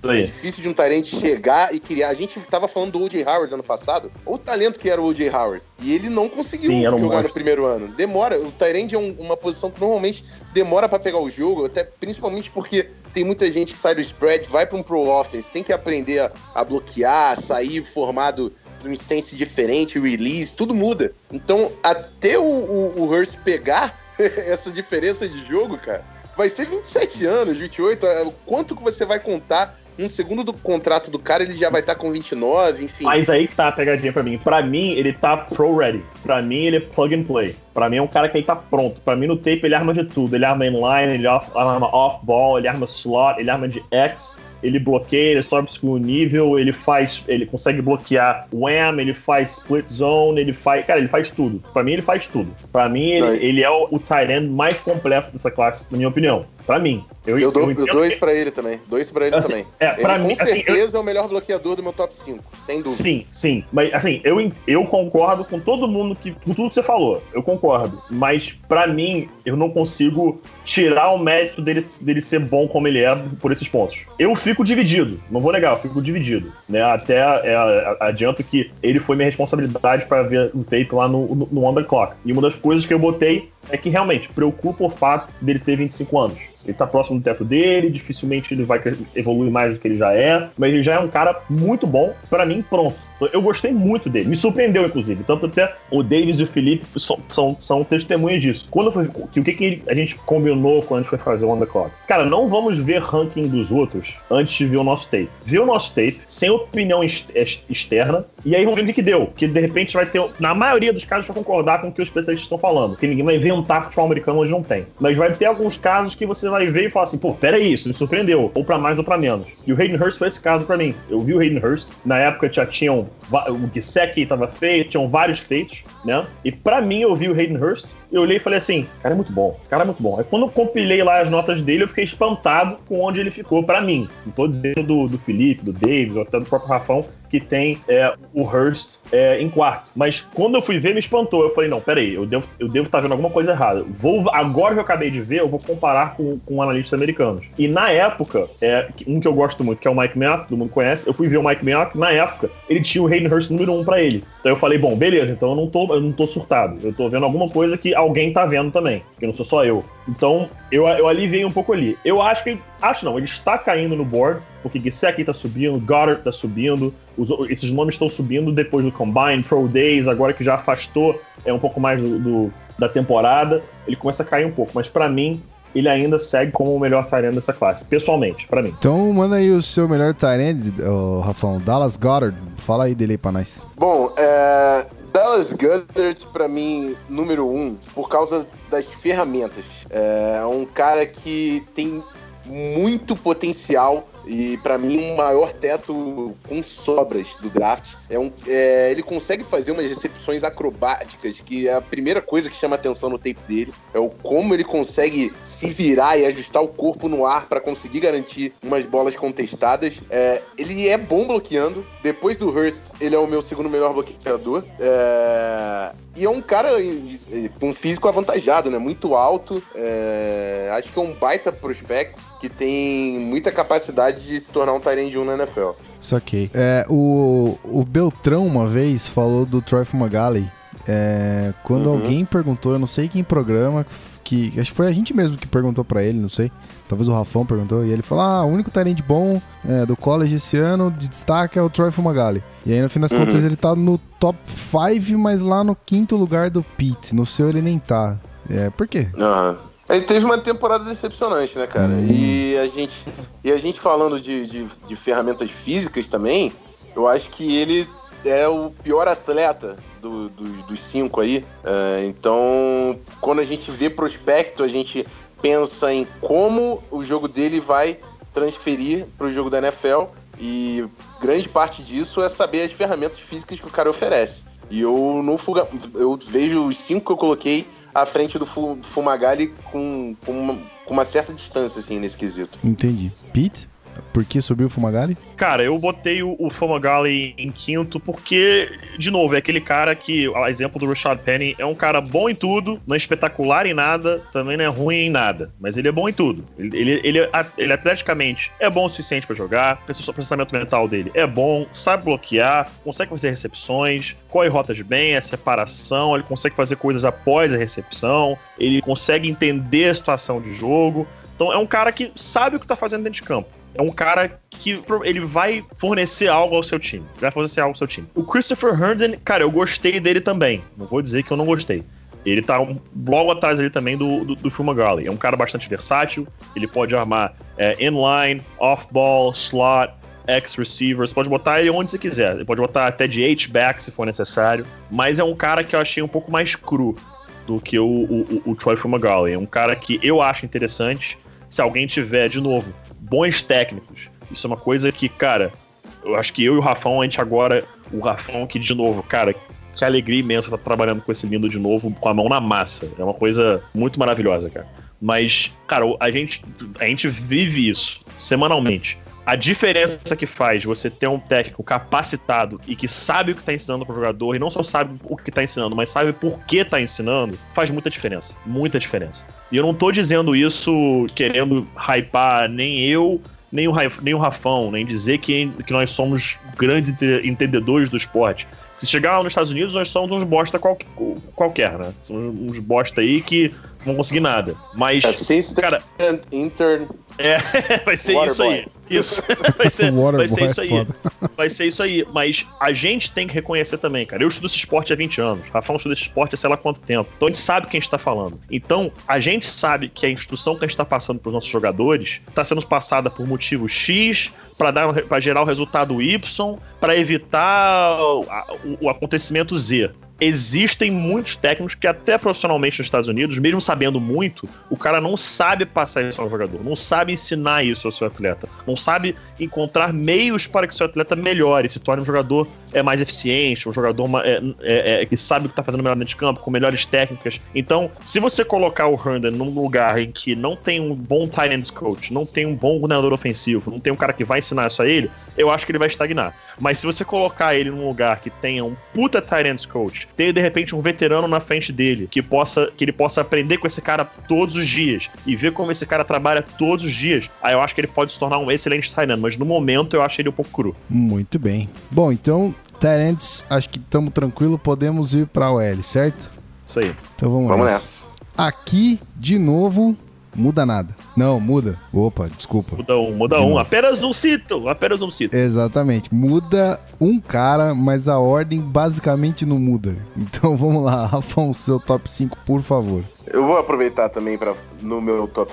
É difícil de um tight end chegar e criar. A gente tava falando do O.J. Howard ano passado, o talento que era o O.J. Howard, e ele não conseguiu jogar no primeiro ano. Demora, o tight end é uma posição que normalmente demora pra pegar o jogo, até principalmente porque tem muita gente que sai do spread, vai pra um pro offense, tem que aprender a bloquear, a sair formado de um stance diferente, release, tudo muda. Então, até o Hurst pegar essa diferença de jogo, cara, vai ser 27 anos, 28, quanto que você vai contar? Um segundo do contrato do cara, ele já vai estar com 29, enfim. Mas aí que tá a pegadinha pra mim. Pra mim, ele tá pro-ready. Pra mim, ele é plug and play. Pra mim, é um cara que ele tá pronto. Pra mim, no tape, ele arma de tudo. Ele arma inline, ele arma off-ball, ele arma slot, ele arma de X, ele bloqueia, ele sobe o segundo nível, ele consegue bloquear wham, ele faz split zone, ele faz... Cara, ele faz tudo. Pra mim, ele faz tudo. Pra mim, ele é o tight end mais completo dessa classe, na minha opinião. Pra mim. Eu dou 2 pra ele também. 2 pra ele assim, também. Pra ele, mim, com certeza é o melhor bloqueador do meu top 5, sem dúvida. Sim. Mas assim, eu concordo com todo mundo com tudo que você falou. Eu concordo. Mas pra mim, eu não consigo tirar o mérito dele ser bom como ele é por esses pontos. Eu fico dividido. Não vou negar, eu fico dividido. Né? Até adianto que ele foi minha responsabilidade pra ver o tape lá no underclock. E uma das coisas que eu botei é que realmente preocupa o fato dele ter 25 anos. Ele tá próximo do teto dele, dificilmente ele vai evoluir mais do que ele já é, mas ele já é um cara muito bom, pra mim, pronto. Eu gostei muito dele, me surpreendeu, inclusive. Tanto até o Davis e o Felipe são testemunhas disso. O que a gente combinou quando a gente foi fazer o underclock? Cara, não vamos ver ranking dos outros antes de ver o nosso tape. Ver o nosso tape, sem opinião externa, e aí vamos ver o que deu. Que de repente vai ter, na maioria dos casos, vai concordar com o que os especialistas estão falando. Porque ninguém vai inventar futebol americano hoje não tem. Mas vai ter alguns casos que você vai ver e falar assim, pô, peraí, isso me surpreendeu. Ou pra mais ou pra menos. E o Hayden Hurst foi esse caso pra mim. Eu vi o Hayden Hurst, na época já tinham o Gesicki tava feito, tinham vários feitos, né? E pra mim, eu vi o Hayden Hurst, eu olhei e falei assim, cara é muito bom. Aí quando eu compilei lá as notas dele, eu fiquei espantado com onde ele ficou pra mim. Não tô dizendo do Felipe, do Davis, ou até do próprio Rafão, que tem o Hurst em quarto. Mas quando eu fui ver, me espantou. Eu falei, não, peraí, eu devo estar vendo alguma coisa errada. Agora que eu acabei de ver, eu vou comparar com analistas americanos. E na época, um que eu gosto muito, que é o Mike Mayock, todo mundo conhece, eu fui ver o Mike Mayock, na época, ele tinha o Hayden Hurst número 1 pra ele. Então eu falei, bom, beleza, então eu não tô surtado. Eu tô vendo alguma coisa que alguém tá vendo também, que não sou só eu. Então, eu aliviei um pouco ali. Eu acho que... Acho não, ele está caindo no board, porque Gesicki tá subindo, Goddard tá subindo, esses nomes estão subindo depois do Combine, Pro Days, agora que já afastou um pouco mais da temporada, ele começa a cair um pouco. Mas pra mim, ele ainda segue como o melhor tight end dessa classe, pessoalmente, pra mim. Então manda aí o seu melhor tight end, Rafão, Dallas Goedert, fala aí dele aí pra nós. Bom, Dallas Goedert, pra mim, número 1, por causa das ferramentas. É um cara que tem muito potencial e, pra mim, o maior teto com sobras do draft. Ele consegue fazer umas recepções acrobáticas, que é a primeira coisa que chama atenção no tape dele. É o como ele consegue se virar e ajustar o corpo no ar pra conseguir garantir umas bolas contestadas. Ele é bom bloqueando. Depois do Hurst, ele é o meu segundo melhor bloqueador. E é um cara com um físico avantajado, né? Muito alto. Acho que é um baita prospect que tem muita capacidade de se tornar um tight end 1 na NFL. Isso aqui. O Beltrão, uma vez, falou do Troy Fumagalli. Quando alguém perguntou, eu não sei quem programa, que acho que foi a gente mesmo que perguntou pra ele, não sei. Talvez o Rafão perguntou. E ele falou, o único tight end bom do college esse ano de destaque é o Troy Fumagalli. E aí, no fim das contas, ele tá no top 5, mas lá no 5º lugar do Pitt. No seu, ele nem tá. Por quê? Ele teve uma temporada decepcionante, né, cara? E a gente falando de ferramentas físicas também, eu acho que ele é o pior atleta dos 5 aí. Então, quando a gente vê prospecto, a gente pensa em como o jogo dele vai transferir para o jogo da NFL. E grande parte disso é saber as ferramentas físicas que o cara oferece. E eu vejo os 5 que eu coloquei à frente do Fumagalli com uma certa distância, assim, nesse quesito. Entendi. Pete, por que subiu o Fumagalli? Cara, eu botei o Fumagalli em 5º porque, de novo, é aquele cara que, a exemplo do Rashaad Penny, é um cara bom em tudo, não é espetacular em nada, também não é ruim em nada, mas ele é bom em tudo. Ele atleticamente é bom o suficiente pra jogar, o processamento mental dele é bom, sabe bloquear, consegue fazer recepções, corre rotas bem, é separação, ele consegue fazer coisas após a recepção, ele consegue entender a situação de jogo. Então é um cara que sabe o que tá fazendo dentro de campo. É um cara que ele vai fornecer algo ao seu time. O Christopher Herndon, cara, eu gostei dele também. Não vou dizer que eu não gostei. Ele tá logo atrás ali também do Fumagalli. É um cara bastante versátil. Ele pode armar inline, off-ball, slot, X-receiver. Você pode botar ele onde você quiser. Ele pode botar até de H-back se for necessário. Mas é um cara que eu achei um pouco mais cru do que o Troy Fumagalli. É um cara que eu acho interessante. Se alguém tiver, de novo, bons técnicos. Isso é uma coisa que, cara, eu acho que eu e o Rafão, a gente agora, o Rafão que, de novo, cara, que alegria imensa estar trabalhando com esse lindo de novo, com a mão na massa. É uma coisa muito maravilhosa, cara. Mas, cara, a gente vive isso semanalmente. A diferença que faz você ter um técnico capacitado e que sabe o que está ensinando para o jogador, e não só sabe o que está ensinando, mas sabe por que está ensinando, faz muita diferença. Muita diferença. E eu não tô dizendo isso querendo hypar nem eu, nem o Rafão, nem dizer que nós somos grandes entendedores do esporte. Se chegar lá nos Estados Unidos, nós somos uns bosta qualquer, né? Somos uns bosta aí que não vão conseguir nada. Mas, cara... Intern... vai ser isso aí. Isso. Vai ser isso aí. Vai ser isso aí. Mas a gente tem que reconhecer também, cara. Eu estudo esse esporte há 20 anos. Rafael estuda esse esporte há sei lá quanto tempo. Então a gente sabe o que a gente tá falando. Então a gente sabe que a instrução que a gente tá passando pros nossos jogadores tá sendo passada por motivo X, pra gerar o resultado Y, pra evitar o acontecimento Z. Existem muitos técnicos que até profissionalmente nos Estados Unidos, mesmo sabendo muito, o cara não sabe passar isso ao jogador, não sabe ensinar isso ao seu atleta, não sabe encontrar meios para que seu atleta melhore, se torne um jogador mais eficiente, um jogador que sabe o que está fazendo melhor dentro de campo, com melhores técnicas. Então, se você colocar o Herndon num lugar em que não tem um bom tight end coach, não tem um bom coordenador ofensivo, não tem um cara que vai ensinar isso a ele, eu acho que ele vai estagnar. Mas se você colocar ele num lugar que tenha um puta tight end coach, ter de repente um veterano na frente dele que ele possa aprender com esse cara todos os dias e ver como esse cara trabalha todos os dias, aí eu acho que ele pode se tornar um excelente tight end, mas no momento eu acho ele um pouco cru. Muito bem. Bom, então tight ends, acho que estamos tranquilo, podemos ir pra OL, certo? Isso aí. Então vamos nessa. Aqui, de novo, Muda nada. Não, muda. Opa, desculpa. Muda um. Apenas um cito. Exatamente. Muda um cara, mas a ordem basicamente não muda. Então vamos lá, Rafão, seu top 5, por favor. Eu vou aproveitar também pra, no meu top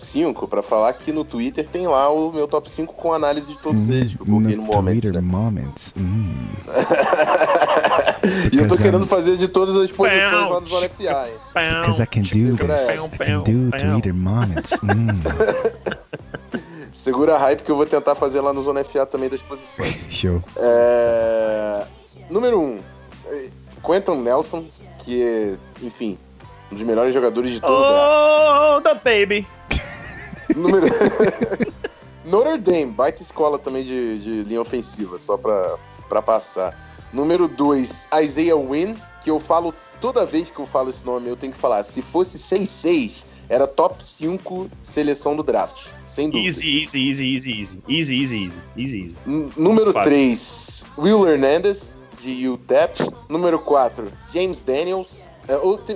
5 para falar que no Twitter tem lá o meu top 5 com análise de todos eles que eu coloquei no Moments. Né? Moments. E eu tô querendo fazer de todas as posições lá do Zona FA. Because I can do this. I can do Twitter Moments. Segura a hype que eu vou tentar fazer lá no Zona FA também das posições. Show. Número 1. Quentin Nelson, que é, enfim, um dos melhores jogadores de todo o draft. Oh, the baby! Notre Dame, baita escola também de linha ofensiva, só pra passar. Número 2, Isaiah Wynn, que eu falo toda vez que eu falo esse nome, eu tenho que falar, se fosse 6-6, era top 5 seleção do draft, sem dúvida. Easy. Número 3, Will Hernandez, de UTEP. Número 4, James Daniels.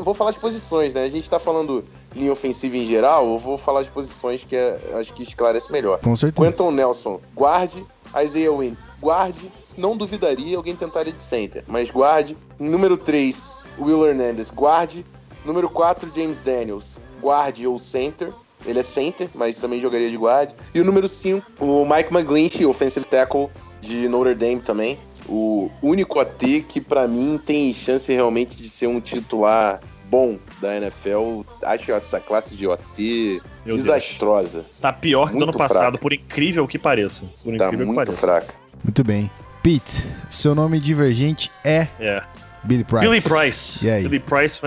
Vou falar as posições, né? A gente tá falando linha ofensiva em geral, eu vou falar as posições que acho que esclarece melhor. Com certeza. Quentin Nelson, guarde. Isaiah Wynn, guarde. Não duvidaria alguém tentar ir de center, mas guarde. Número 3, Will Hernandez, guarde. Número 4, James Daniels, guarde ou center. Ele é center, mas também jogaria de guarde. E o número 5, o Mike McGlinchey, offensive tackle de Notre Dame também. O único AT que, pra mim, tem chance realmente de ser um titular bom da NFL. Acho essa classe de OT desastrosa. Deus. Tá pior que do ano passado, fraca. Por incrível que pareça. Por tá incrível muito que pareça. Fraca. Muito bem. Pete, seu nome divergente é... Billy Price. E aí? Billy Price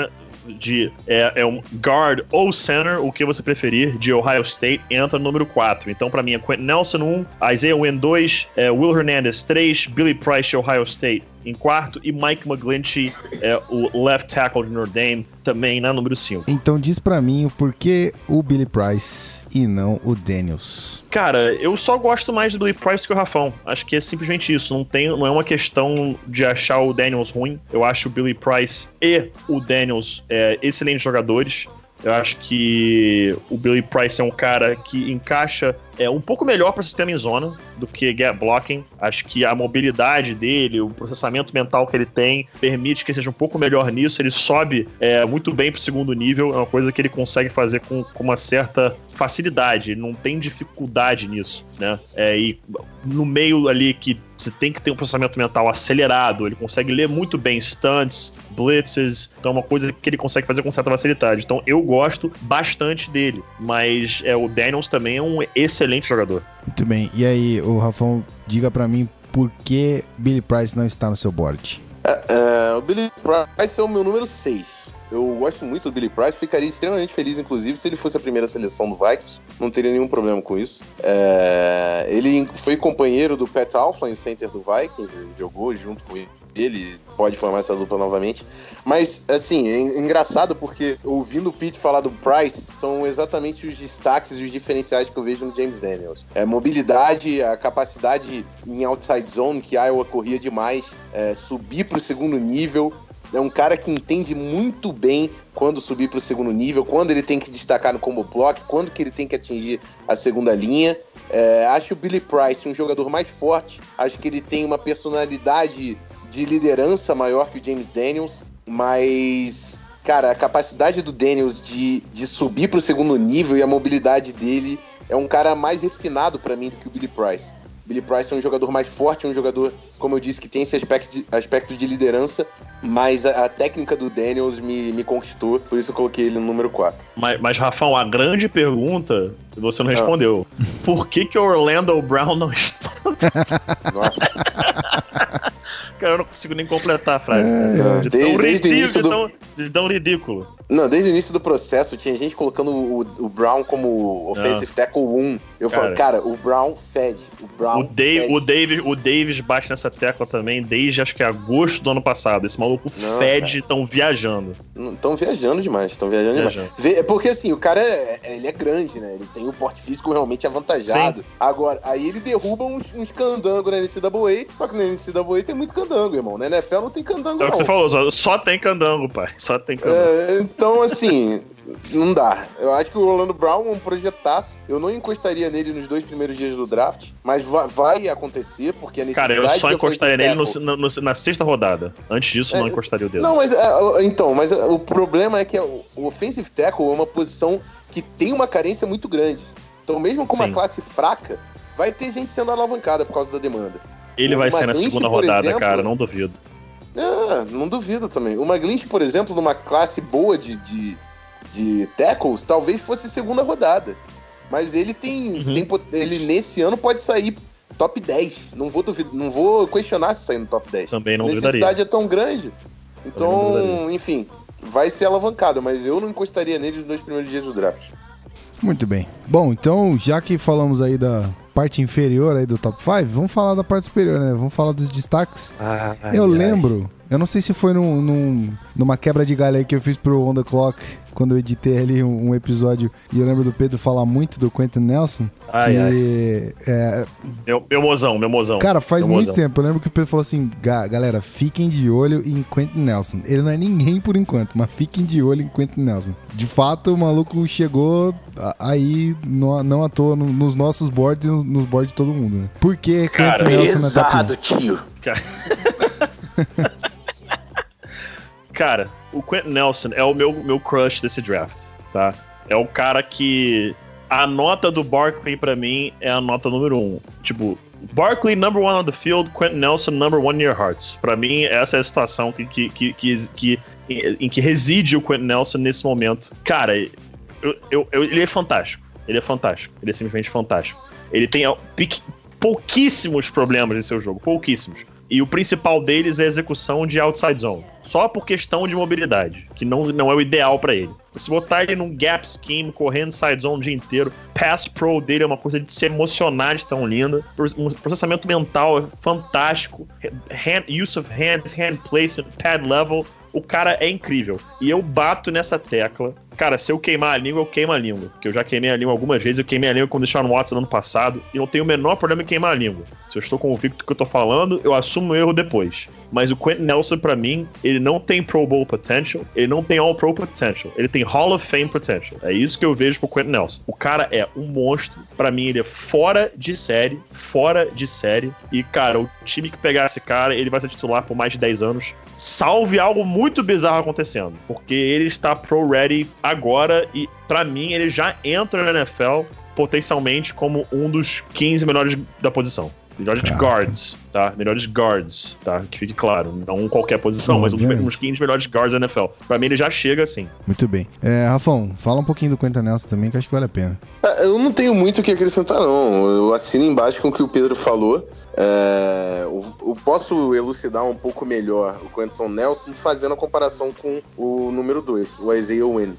é um guard ou center, o que você preferir, de Ohio State, entra no número 4. Então, pra mim, é Quentin Nelson 1, Isaiah Wynn 2, Will Hernandez 3, Billy Price de Ohio State em quarto e Mike McGlinchey, o left tackle de Notre Dame, também na número 5. Então diz pra mim o porquê o Billy Price e não o Daniels. Cara, eu só gosto mais do Billy Price que o Rafão. Acho que é simplesmente isso. Não é uma questão de achar o Daniels ruim. Eu acho o Billy Price e o Daniels excelentes jogadores. Eu acho que o Billy Price é um cara que encaixa um pouco melhor para sistema em zona do que get blocking. Acho que a mobilidade dele, o processamento mental que ele tem, permite que ele seja um pouco melhor nisso. Ele sobe muito bem para o segundo nível. É uma coisa que ele consegue fazer com uma certa facilidade. Ele não tem dificuldade nisso, né? E no meio ali que você tem que ter um processamento mental acelerado. Ele consegue ler muito bem stunts, blitzes. Então é uma coisa que ele consegue fazer com certa facilidade. Então eu gosto bastante dele. Mas o Daniels também é um excelente jogador. Muito bem. E aí, o Rafão, diga pra mim por que Billy Price não está no seu board. O Billy Price é o meu número 6. Eu gosto muito do Billy Price. Ficaria extremamente feliz, inclusive, se ele fosse a primeira seleção do Vikings. Não teria nenhum problema com isso. Ele foi companheiro do Pat Elflein, o center do Vikings. Ele jogou junto com ele. Pode formar essa dupla novamente. Mas, assim, é engraçado porque ouvindo o Pete falar do Price, são exatamente os destaques e os diferenciais que eu vejo no James Daniels. Mobilidade, a capacidade em outside zone, que Iowa corria demais, subir para o segundo nível. É um cara que entende muito bem quando subir para o segundo nível, quando ele tem que destacar no combo block, quando que ele tem que atingir a segunda linha. Acho o Billy Price um jogador mais forte. Acho que ele tem uma personalidade de liderança maior que o James Daniels. Mas, cara, a capacidade do Daniels de subir para o segundo nível e a mobilidade dele é um cara mais refinado para mim do que o Billy Price. Billy Price é um jogador mais forte, um jogador, como eu disse, que tem esse aspecto de liderança, mas a técnica do Daniels me conquistou, por isso eu coloquei ele no número 4. Mas Rafão, a grande pergunta, você não respondeu. Por que o Orlando Brown não está... Nossa. Cara, eu não consigo nem completar a frase. De tão ridículo. Não, desde o início do processo tinha gente colocando o Brown como offensive tackle 1. Eu falo, cara, o Brown fede. O Davis bate nessa tecla também desde acho que agosto do ano passado. Esse maluco fede, estão viajando. Estão viajando demais. Porque assim, o cara ele é grande, né? Ele tem um porte físico realmente avantajado. Sim. Agora, aí ele derruba uns candangos na NCAA, só que na NCAA tem muito candango, irmão. Na NFL não tem candango, não. É o que você falou, só tem candango, pai. Então, assim... não dá. Eu acho que o Orlando Brown é um projetaço. Eu não encostaria nele nos dois primeiros dias do draft, mas vai acontecer, porque a necessidade... Cara, eu só encostaria nele na sexta rodada. Antes disso, não encostaria o dedo. Não, mas... Então, mas o problema é que o offensive tackle é uma posição que tem uma carência muito grande. Então, mesmo com uma classe fraca, vai ter gente sendo alavancada por causa da demanda. Ele vai sair na segunda rodada, cara, não duvido. Ah, não duvido também. O McGlinchey, por exemplo, numa classe boa de tackles, talvez fosse segunda rodada. Mas ele tem, nesse ano pode sair top 10. Não vou duvidar, não vou questionar se sair no top 10. Também não duvidaria. A necessidade é tão grande. Então, enfim, vai ser alavancado, mas eu não encostaria nele nos dois primeiros dias do draft. Muito bem. Bom, então, já que falamos aí da parte inferior aí do top 5, vamos falar da parte superior, né? Vamos falar dos destaques. Lembro, eu não sei se foi numa quebra de galho aí que eu fiz pro On The Clock, quando eu editei ali um episódio, e eu lembro do Pedro falar muito do Quentin Nelson. Meu mozão. Cara, faz muito tempo, eu lembro que o Pedro falou assim, galera, fiquem de olho em Quentin Nelson. Ele não é ninguém por enquanto, mas fiquem de olho em Quentin Nelson. De fato, o maluco chegou aí, não à toa, nos nossos boards e nos boards de todo mundo, né? Por que Quentin Nelson pesado, na tapinha? Tio. Cara, o Quentin Nelson é o meu crush desse draft, tá? É o cara que... A nota do Barkley, pra mim, é a nota número 1. Tipo, Barkley, number one on the field, Quentin Nelson, number one in your hearts. Pra mim, essa é a situação em que reside o Quentin Nelson nesse momento. Cara, ele é fantástico. Ele é fantástico. Ele é simplesmente fantástico. Ele tem pouquíssimos problemas em seu jogo. Pouquíssimos. E o principal deles é a execução de outside zone. Só por questão de mobilidade, que não é o ideal pra ele. Se botar ele num gap scheme, correndo side zone o dia inteiro, pass pro dele é uma coisa de se emocionar de tão linda. Um processamento mental é fantástico. Use of hands, hand placement, pad level. O cara é incrível. E eu bato nessa tecla. Cara, se eu queimar a língua, eu queimo a língua. Porque eu já queimei a língua algumas vezes. Eu queimei a língua com o Deshaun Watson no ano passado. E não tenho o menor problema em queimar a língua. Se eu estou convicto do que eu estou falando, eu assumo o erro depois. Mas o Quentin Nelson, pra mim, ele não tem Pro Bowl potential. Ele não tem All Pro potential. Ele tem Hall of Fame potential. É isso que eu vejo pro Quentin Nelson. O cara é um monstro. Pra mim, ele é fora de série. Fora de série. E, cara, o time que pegar esse cara, ele vai ser titular por mais de 10 anos. Salve algo muito bizarro acontecendo. Porque ele está pro-ready agora e, pra mim, ele já entra na NFL potencialmente como um dos 15 melhores da posição. Melhores guards, tá? Que fique claro. Não qualquer posição, mas uns 15 melhores guards da NFL. Pra mim, ele já chega assim. Muito bem. Rafão, fala um pouquinho do Quentin Nelson também, que acho que vale a pena. Eu não tenho muito o que acrescentar, não. Eu assino embaixo com o que o Pedro falou. Eu posso elucidar um pouco melhor o Quentin Nelson fazendo a comparação com o número 2, o Isaiah Wynn.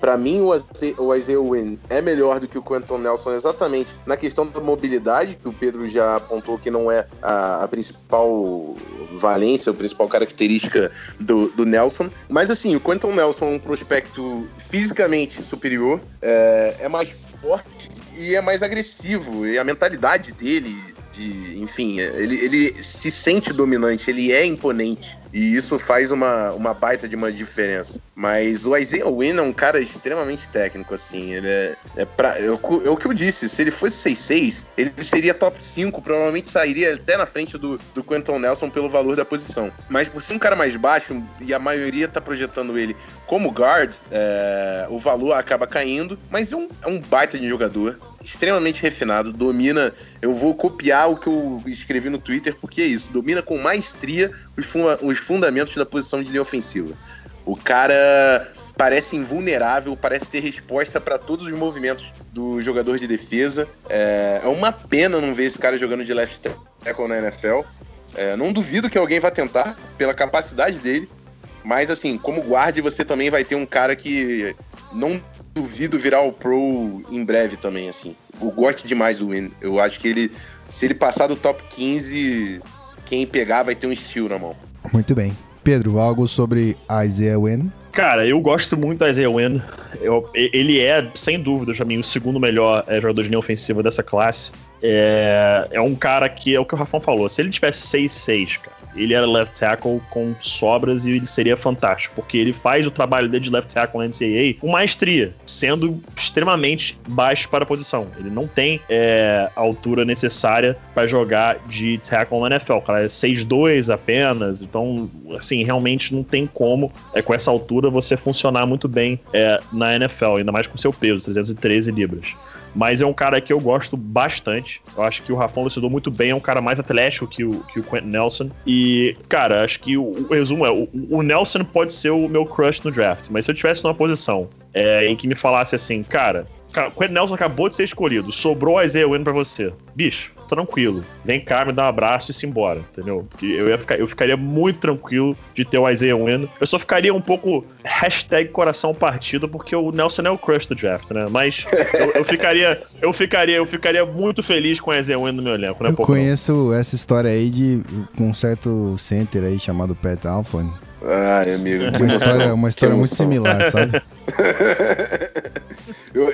Pra mim, o Isaiah Wynn é melhor do que o Quentin Nelson exatamente na questão da mobilidade, que o Pedro já apontou que não é a principal valência, a principal característica do Nelson. Mas assim, o Quentin Nelson é um prospecto fisicamente superior, é mais forte e é mais agressivo, e a mentalidade dele... Enfim, ele se sente dominante, ele é imponente. E isso faz uma baita de uma diferença. Mas o Isaiah Wynn é um cara extremamente técnico, assim. Ele é o que eu disse, se ele fosse 6'6", ele seria top 5, provavelmente sairia até na frente do Quentin Nelson pelo valor da posição. Mas por ser um cara mais baixo, e a maioria tá projetando ele como guard, o valor acaba caindo. Mas é um baita de jogador, extremamente refinado, domina... Eu vou copiar o que eu escrevi no Twitter, porque é isso, domina com maestria os fundamentos da posição de linha ofensiva. O cara parece invulnerável, parece ter resposta para todos os movimentos do jogador de defesa. É uma pena não ver esse cara jogando de left tackle na NFL. Não duvido que alguém vá tentar, pela capacidade dele, mas assim, como guarda, você também vai ter um cara que não... Duvido virar o Pro em breve também, assim. Eu gosto demais do Wynn. Eu acho que se ele passar do top 15, quem pegar vai ter um steal na mão. Muito bem. Pedro, algo sobre Isaiah Wynn? Cara, eu gosto muito da Isaiah Wynn. Ele é, sem dúvida, pra mim, o segundo melhor jogador de linha ofensiva dessa classe. É um cara que, é o que o Rafão falou, se ele tivesse 6'6", cara, ele era left tackle com sobras e ele seria fantástico, porque ele faz o trabalho dele de left tackle na NCAA com maestria, sendo extremamente baixo para a posição. Ele não tem a altura necessária para jogar de tackle na NFL, cara, é 6'2 apenas, então, assim, realmente não tem como, com essa altura você funcionar muito bem na NFL, ainda mais com seu peso, 313 libras. Mas é um cara que eu gosto bastante. Eu acho que o Rafão elucidou muito bem. É um cara mais atlético que o Quentin Nelson. E, cara, acho que o resumo é... O Nelson pode ser o meu crush no draft. Mas se eu estivesse numa posição em que me falasse assim... Cara, o Quentin Nelson acabou de ser escolhido. Sobrou a Isaiah Wynn pra você. Bicho, tranquilo. Vem cá, me dá um abraço e se embora, entendeu? Porque eu ficaria muito tranquilo de ter o Isaiah Wynn. Eu só ficaria um pouco #coração partido, porque o Nelson é o crush do draft, né? Mas eu ficaria muito feliz com o Isaiah Wynn no meu elenco, né? Eu conheço essa história aí de um certo center aí chamado Pat Alford. Ai, amigo. Uma história muito similar, sabe?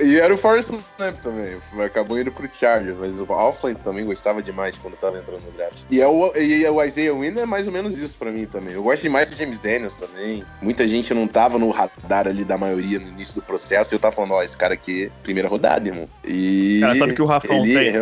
E era o Forrest Lamp também, acabou indo pro Chargers, mas o Alfland também gostava demais quando tava entrando no draft. E o Isaiah Wynn é mais ou menos isso pra mim também. Eu gosto demais do James Daniels também. Muita gente não tava no radar ali da maioria no início do processo, e eu tava falando, esse cara aqui, primeira rodada, irmão. E cara, sabe que o Rafão tem...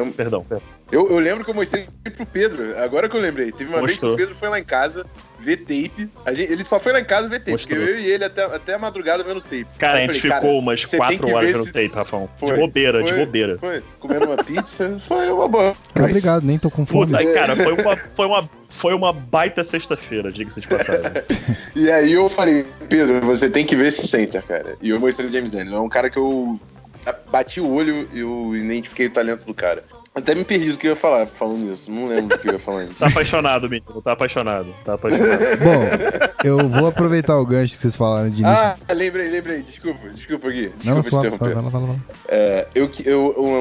Eu lembro que eu mostrei pro Pedro, agora que eu lembrei. Teve uma vez que o Pedro foi lá em casa ver tape. Ele só foi lá em casa ver tape, porque eu e ele até a madrugada vendo tape. Cara, a gente ficou umas 4 horas vendo tape, Rafão. De bobeira. Foi comendo uma pizza, foi uma boa. Obrigado, nem tô com fome. Puta, cara, foi uma baita sexta-feira, diga-se de passagem. E aí eu falei, Pedro, você tem que ver esse center, cara. E eu mostrei o James Daniels. É um cara que eu bati o olho e eu identifiquei o talento do cara. Até me perdi do que eu ia falar falando isso. Não lembro do que eu ia falar. Tá apaixonado, menino. Tá apaixonado. Bom, eu vou aproveitar o gancho que vocês falaram de início. Ah, lembrei. Desculpa, Gui. Não, fala.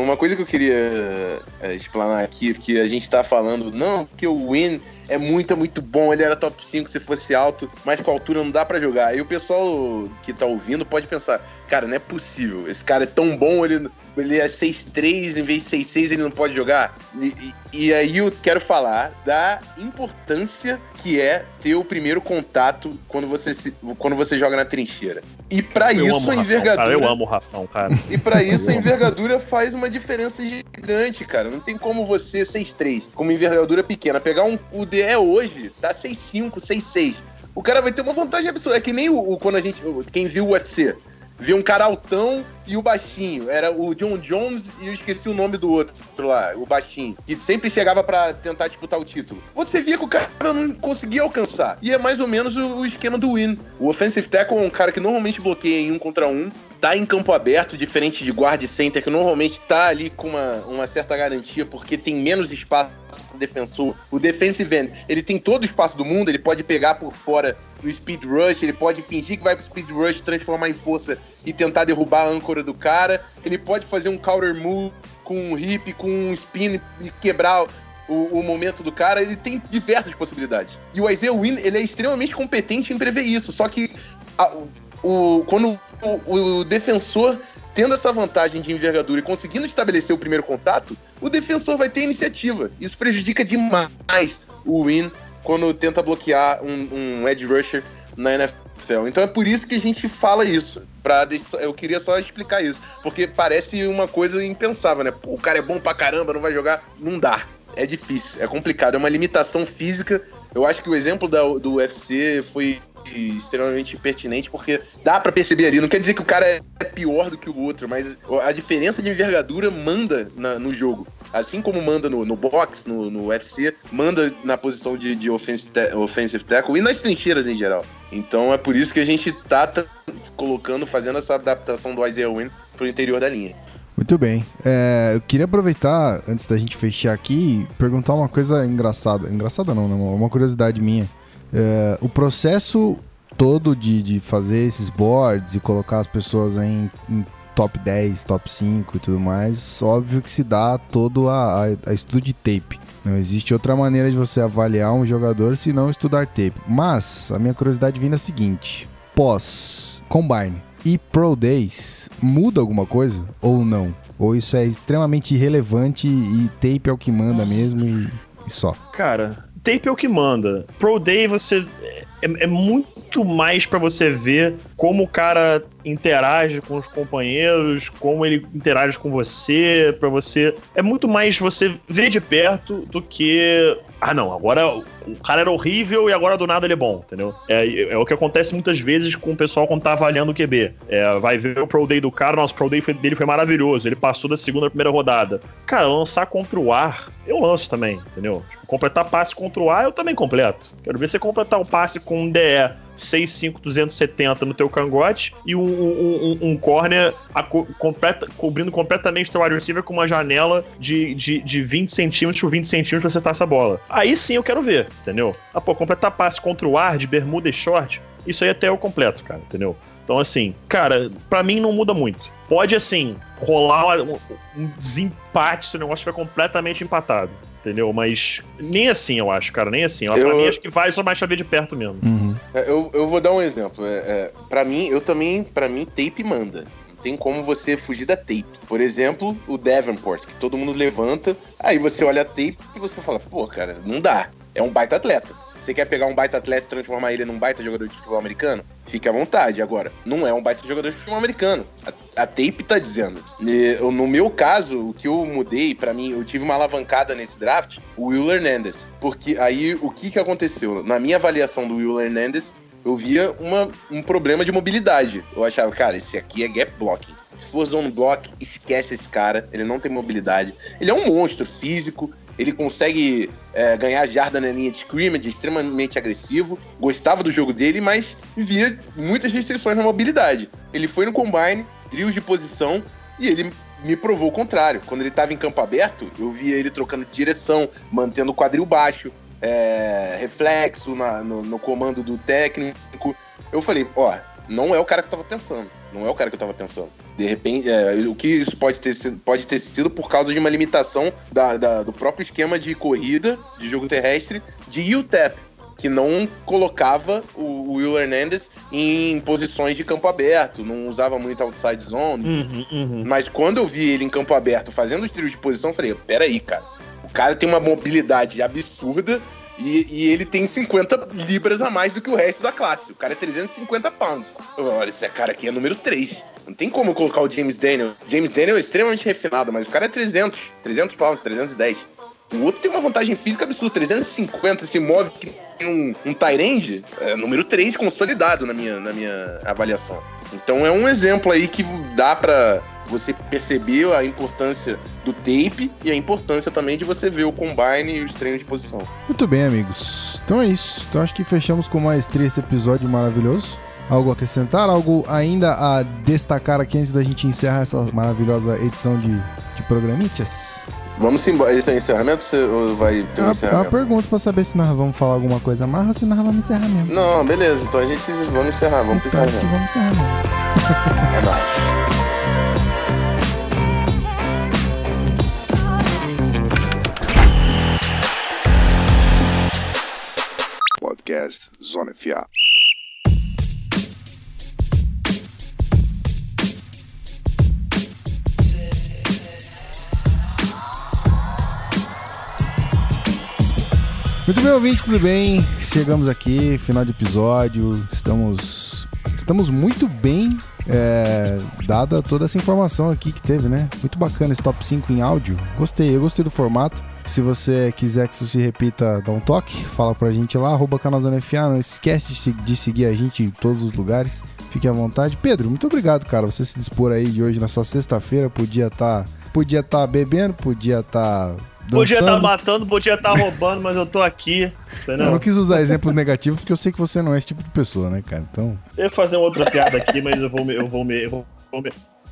Uma coisa que eu queria explanar aqui, porque a gente tá falando, não, porque o Wynn é muito bom, ele era top 5 se fosse alto, mas com a altura não dá pra jogar. Aí o pessoal que tá ouvindo pode pensar, cara, não é possível. Esse cara é tão bom, ele é 6'3", em vez de 6'6", ele não pode jogar. E aí eu quero falar da importância que é ter o primeiro contato quando você joga na trincheira. E pra isso a envergadura... Cara, eu amo o Rafão, cara. E pra isso a envergadura faz uma diferença gigante, cara. Não tem como você, 6'3", com uma envergadura pequena, pegar o DE hoje, tá 6'5", 6'6". O cara vai ter uma vantagem absurda. É que nem quando a gente... Quem viu o UFC... Vi um cara altão e o baixinho. Era o John Jones e eu esqueci o nome do outro lá, o baixinho. Que sempre chegava pra tentar disputar o título. Você via que o cara não conseguia alcançar. E é mais ou menos o esquema do Wynn. O offensive tackle é um cara que normalmente bloqueia em 1 contra 1. Tá em campo aberto, diferente de guard center, que normalmente tá ali com uma certa garantia, porque tem menos espaço pro defensor. O defensive end, ele tem todo o espaço do mundo, ele pode pegar por fora no speed rush, ele pode fingir que vai pro speed rush, transformar em força e tentar derrubar a âncora do cara. Ele pode fazer um counter move com um hip, com um spin e quebrar o momento do cara. Ele tem diversas possibilidades. E o Isaiah Wynn, ele é extremamente competente em prever isso, só que quando o defensor, tendo essa vantagem de envergadura e conseguindo estabelecer o primeiro contato, o defensor vai ter iniciativa. Isso prejudica demais o Wynn quando tenta bloquear um edge rusher na NFL. Então é por isso que a gente fala isso. Eu queria só explicar isso, porque parece uma coisa impensável, né? Pô, o cara é bom pra caramba, não vai jogar. Não dá. É difícil, é complicado, é uma limitação física. Eu acho que o exemplo do UFC foi extremamente pertinente, porque dá pra perceber ali, não quer dizer que o cara é pior do que o outro, mas a diferença de envergadura manda no jogo, assim como manda no boxe, no UFC, manda na posição de offensive tackle e nas trincheiras em geral. Então é por isso que a gente tá fazendo essa adaptação do Isaiah Wynn pro interior da linha. Muito bem. Eu queria aproveitar, antes da gente fechar aqui, perguntar uma coisa engraçada. Engraçada não, né? Uma curiosidade minha. O processo todo de fazer esses boards e colocar as pessoas em top 10, top 5 e tudo mais, óbvio que se dá todo a estudo de tape. Não existe outra maneira de você avaliar um jogador se não estudar tape. Mas a minha curiosidade vem da seguinte: pós-combine e Pro Days, muda alguma coisa ou não? Ou isso é extremamente irrelevante e tape é o que manda mesmo e só? Cara, tape é o que manda. Pro Day você... É muito mais pra você ver como o cara interage com os companheiros, como ele interage com você, pra você... É muito mais você ver de perto do que... Ah, não, agora o cara era horrível e agora do nada ele é bom, entendeu? É o que acontece muitas vezes com o pessoal quando tá avaliando o QB. Vai ver o Pro Day do cara, nossa, o Pro Day dele foi maravilhoso, ele passou da segunda à primeira rodada. Cara, lançar contra o ar, eu lanço também, entendeu? Tipo, completar passe contra o ar, eu também completo. Quero ver você completar um passe com um DE 6'5", 270 no teu cangote e um corner cobrindo completamente teu wide receiver com uma janela de 20 centímetros por 20 centímetros pra acertar essa bola. Aí sim eu quero ver, entendeu? Ah, pô, completar passe contra o ar de bermuda e short, isso aí até eu completo, cara, entendeu? Então, assim, cara, pra mim não muda muito. Pode, assim, rolar um desempate se o negócio estiver completamente empatado, entendeu? Mas nem assim, eu acho, cara, nem assim. Pra mim, acho que vai só mais saber de perto mesmo. Uhum. Eu vou dar um exemplo. Pra mim, tape manda. Tem como você fugir da tape. Por exemplo, o Davenport, que todo mundo levanta, aí você olha a tape e você fala, pô, cara, não dá. É um baita atleta. Você quer pegar um baita atleta e transformar ele num baita jogador de futebol americano? Fique à vontade. Agora, não é um baita jogador de futebol americano. A tape tá dizendo. No meu caso, o que eu mudei, pra mim, eu tive uma alavancada nesse draft, o Will Hernandez. Porque aí, o que aconteceu? Na minha avaliação do Will Hernandez, eu via um problema de mobilidade. Eu achava, cara, esse aqui é gap blocking. Se for zone block, esquece esse cara. Ele não tem mobilidade. Ele é um monstro físico. Ele consegue ganhar jarda na linha de scrimmage, extremamente agressivo. Gostava do jogo dele, mas via muitas restrições na mobilidade. Ele foi no combine, drills de posição, e ele me provou o contrário. Quando ele estava em campo aberto, eu via ele trocando de direção, mantendo o quadril baixo. Reflexo no comando do técnico. Eu falei, não é o cara que eu tava pensando. De repente, o que isso pode ter sido por causa de uma limitação do próprio esquema de corrida, de jogo terrestre, de UTEP, que não colocava o Will Hernandez em posições de campo aberto, não usava muito outside zone. Mas quando eu vi ele em campo aberto fazendo os trilhos de posição, eu falei, peraí, cara. O cara tem uma mobilidade absurda e ele tem 50 libras a mais do que o resto da classe. O cara é 350 pounds. Olha, esse cara aqui é número 3. Não tem como colocar o James Daniels. James Daniels é extremamente refinado, mas o cara é 300 pounds, 310. O outro tem uma vantagem física absurda, 350, se move que tem um tight end, número 3 consolidado na minha avaliação. Então é um exemplo aí que dá pra... Você percebeu a importância do tape e a importância também de você ver o combine e os treinos de posição. Muito bem, amigos. Então é isso. Então acho que fechamos com maestria esse episódio maravilhoso. Algo a acrescentar? Algo ainda a destacar aqui antes da gente encerrar essa maravilhosa edição de Programitas? Vamos embora. Esse é o encerramento ou vai ter um encerramento? É uma pergunta pra saber se nós vamos falar alguma coisa mais ou se nós vamos encerrar mesmo. Não, beleza. Então a gente vamos encerrar. Vamos encerrar mesmo. É nóis. Podcast Zona FA. Muito bem, ouvinte, tudo bem? Chegamos aqui, final de episódio. Estamos muito bem, dada toda essa informação aqui que teve, né? Muito bacana esse top 5 em áudio. Eu gostei do formato. Se você quiser que isso se repita, dá um toque, fala pra gente lá, @canalzonafa, não esquece de seguir a gente em todos os lugares, fique à vontade. Pedro, muito obrigado, cara, você se dispor aí de hoje na sua sexta-feira, podia tá bebendo, podia estar dançando. Podia estar matando, podia estar roubando, mas eu tô aqui, entendeu? Eu não quis usar exemplos negativos, porque eu sei que você não é esse tipo de pessoa, né, cara, então... Eu ia fazer uma outra piada aqui, mas eu vou me...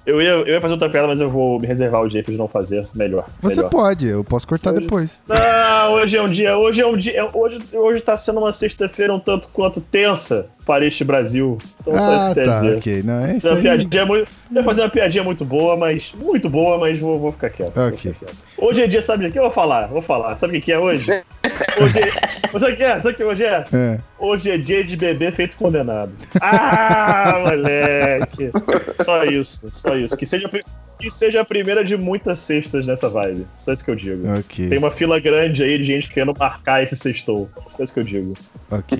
Eu ia fazer outra piada, mas eu vou me reservar o jeito de não fazer. Melhor. Pode, eu posso cortar hoje, depois. Não, hoje é um dia. Hoje tá sendo uma sexta-feira um tanto quanto tensa para este Brasil. Então só isso que quer dizer. Ok, não, é isso aí. Eu ia fazer uma piadinha muito boa, mas vou ficar quieto. Ok. Hoje é dia, sabe o que eu vou falar? Sabe o que é hoje? Sabe o que hoje é? Hoje é dia de bebê feito condenado. Ah, moleque. Só isso. Que seja Que seja a primeira de muitas cestas nessa vibe. Só isso que eu digo. Okay. Tem uma fila grande aí de gente querendo marcar esse sextou. Só isso que eu digo. Ok.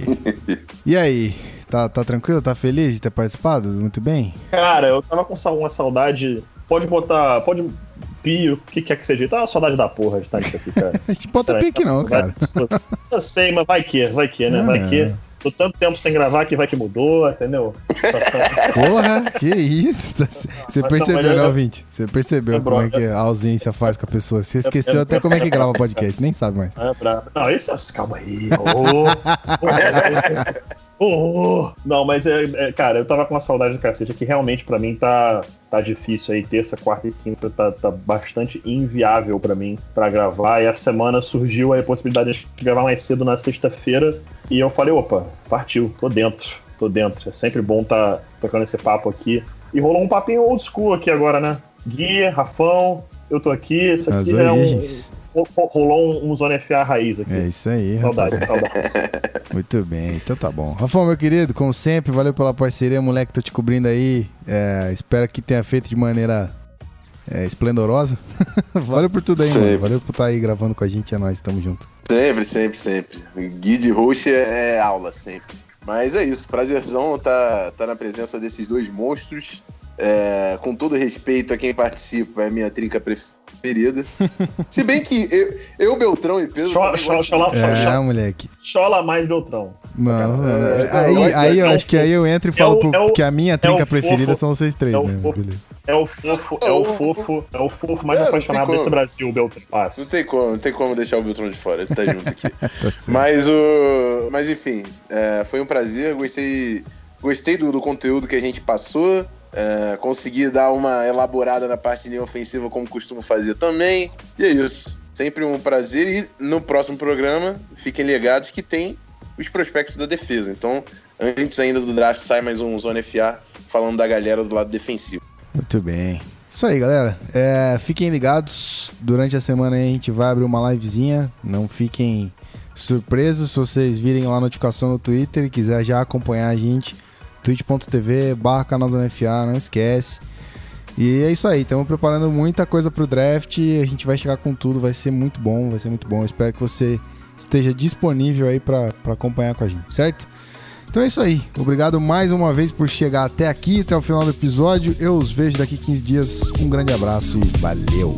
E aí? Tá tranquilo? Tá feliz de ter participado? Muito bem? Cara, eu tava com uma saudade... Pode pio, o que quer que seja. Tá uma saudade da porra de estar nisso aqui, cara. A gente bota pio aqui não, cara. Eu sei, mas vai que, né? Tô tanto tempo sem gravar que vai que mudou, entendeu? Porra, que isso? Você percebeu, né, ouvinte? Você percebeu como é que a ausência faz com a pessoa. Você esqueceu até como é que grava podcast, nem sabe mais. Não, esse... Calma aí. Não, mas, cara, eu tava com uma saudade do cacete, que realmente pra mim tá difícil aí, terça, quarta e quinta tá bastante inviável pra mim pra gravar, e a semana surgiu a possibilidade de gravar mais cedo na sexta-feira, e eu falei, opa, partiu, tô dentro, é sempre bom tá tocando esse papo aqui, e rolou um papinho old school aqui agora, né? Gui, Rafão, eu tô aqui, isso aqui as é origens. Rolou um Zona FA raiz aqui. É isso aí, Saudade. Muito bem, então tá bom. Rafão, meu querido, como sempre, valeu pela parceria, moleque, tô te cobrindo aí. Espero que tenha feito de maneira esplendorosa. Valeu por tudo aí, sempre. Mano. Valeu por estar aí gravando com a gente, é nóis, tamo junto. Sempre. Gui de Roche é aula, sempre. Mas é isso, prazerzão tá na presença desses dois monstros. Com todo respeito a quem participa, é minha trinca preferida. Se bem que eu Beltrão e Pedro. Chola, moleque. Chola mais Beltrão. Mano, aí eu acho que aí eu entro e falo que a minha trinca preferida são vocês três, né? É o fofo mais apaixonado desse Brasil, o Beltrão. Não tem como deixar o Beltrão de fora, ele tá junto aqui. Mas enfim, foi um prazer, gostei do conteúdo que a gente passou. Consegui dar uma elaborada na parte linha ofensiva como costumo fazer também, e é isso, sempre um prazer, e no próximo programa fiquem ligados que tem os prospectos da defesa, então antes ainda do draft sai mais um Zona FA falando da galera do lado defensivo. Muito bem, isso aí galera, fiquem ligados, durante a semana a gente vai abrir uma livezinha, não fiquem surpresos se vocês virem lá a notificação no Twitter e quiser já acompanhar a gente, twitch.tv/canal do NFA, não esquece. E é isso aí, estamos preparando muita coisa pro draft, a gente vai chegar com tudo, vai ser muito bom. Eu espero que você esteja disponível aí para acompanhar com a gente, certo? Então é isso aí, obrigado mais uma vez por chegar até aqui, até o final do episódio, eu os vejo daqui 15 dias, um grande abraço e valeu!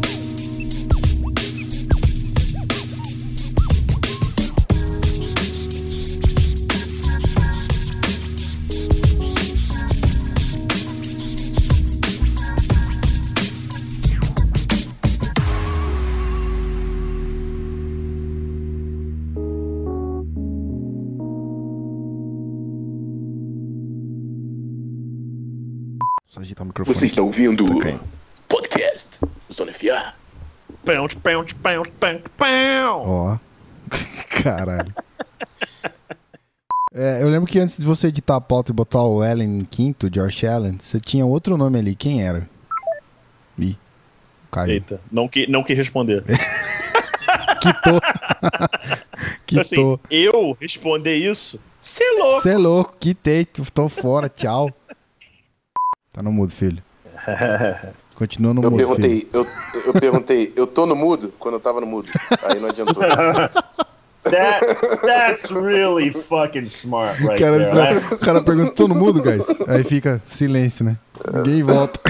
Você está ouvindo o podcast Zona FA. Ó. Caralho. Eu lembro que antes de você editar a pauta e botar o Allen em quinto, Josh Allen, você tinha outro nome ali. Quem era? Ih, caiu. Eita, não quis responder. Quitou. Assim, eu responder isso? Cê é louco, quitei. Tô fora, tchau. Tá no mudo, filho. Continua no mudo, filho. Eu perguntei, eu tô no mudo quando eu tava no mudo. Aí não adiantou. That's really fucking smart right there. O cara pergunta, tô no mudo, guys? Aí fica silêncio, né? Ninguém volta.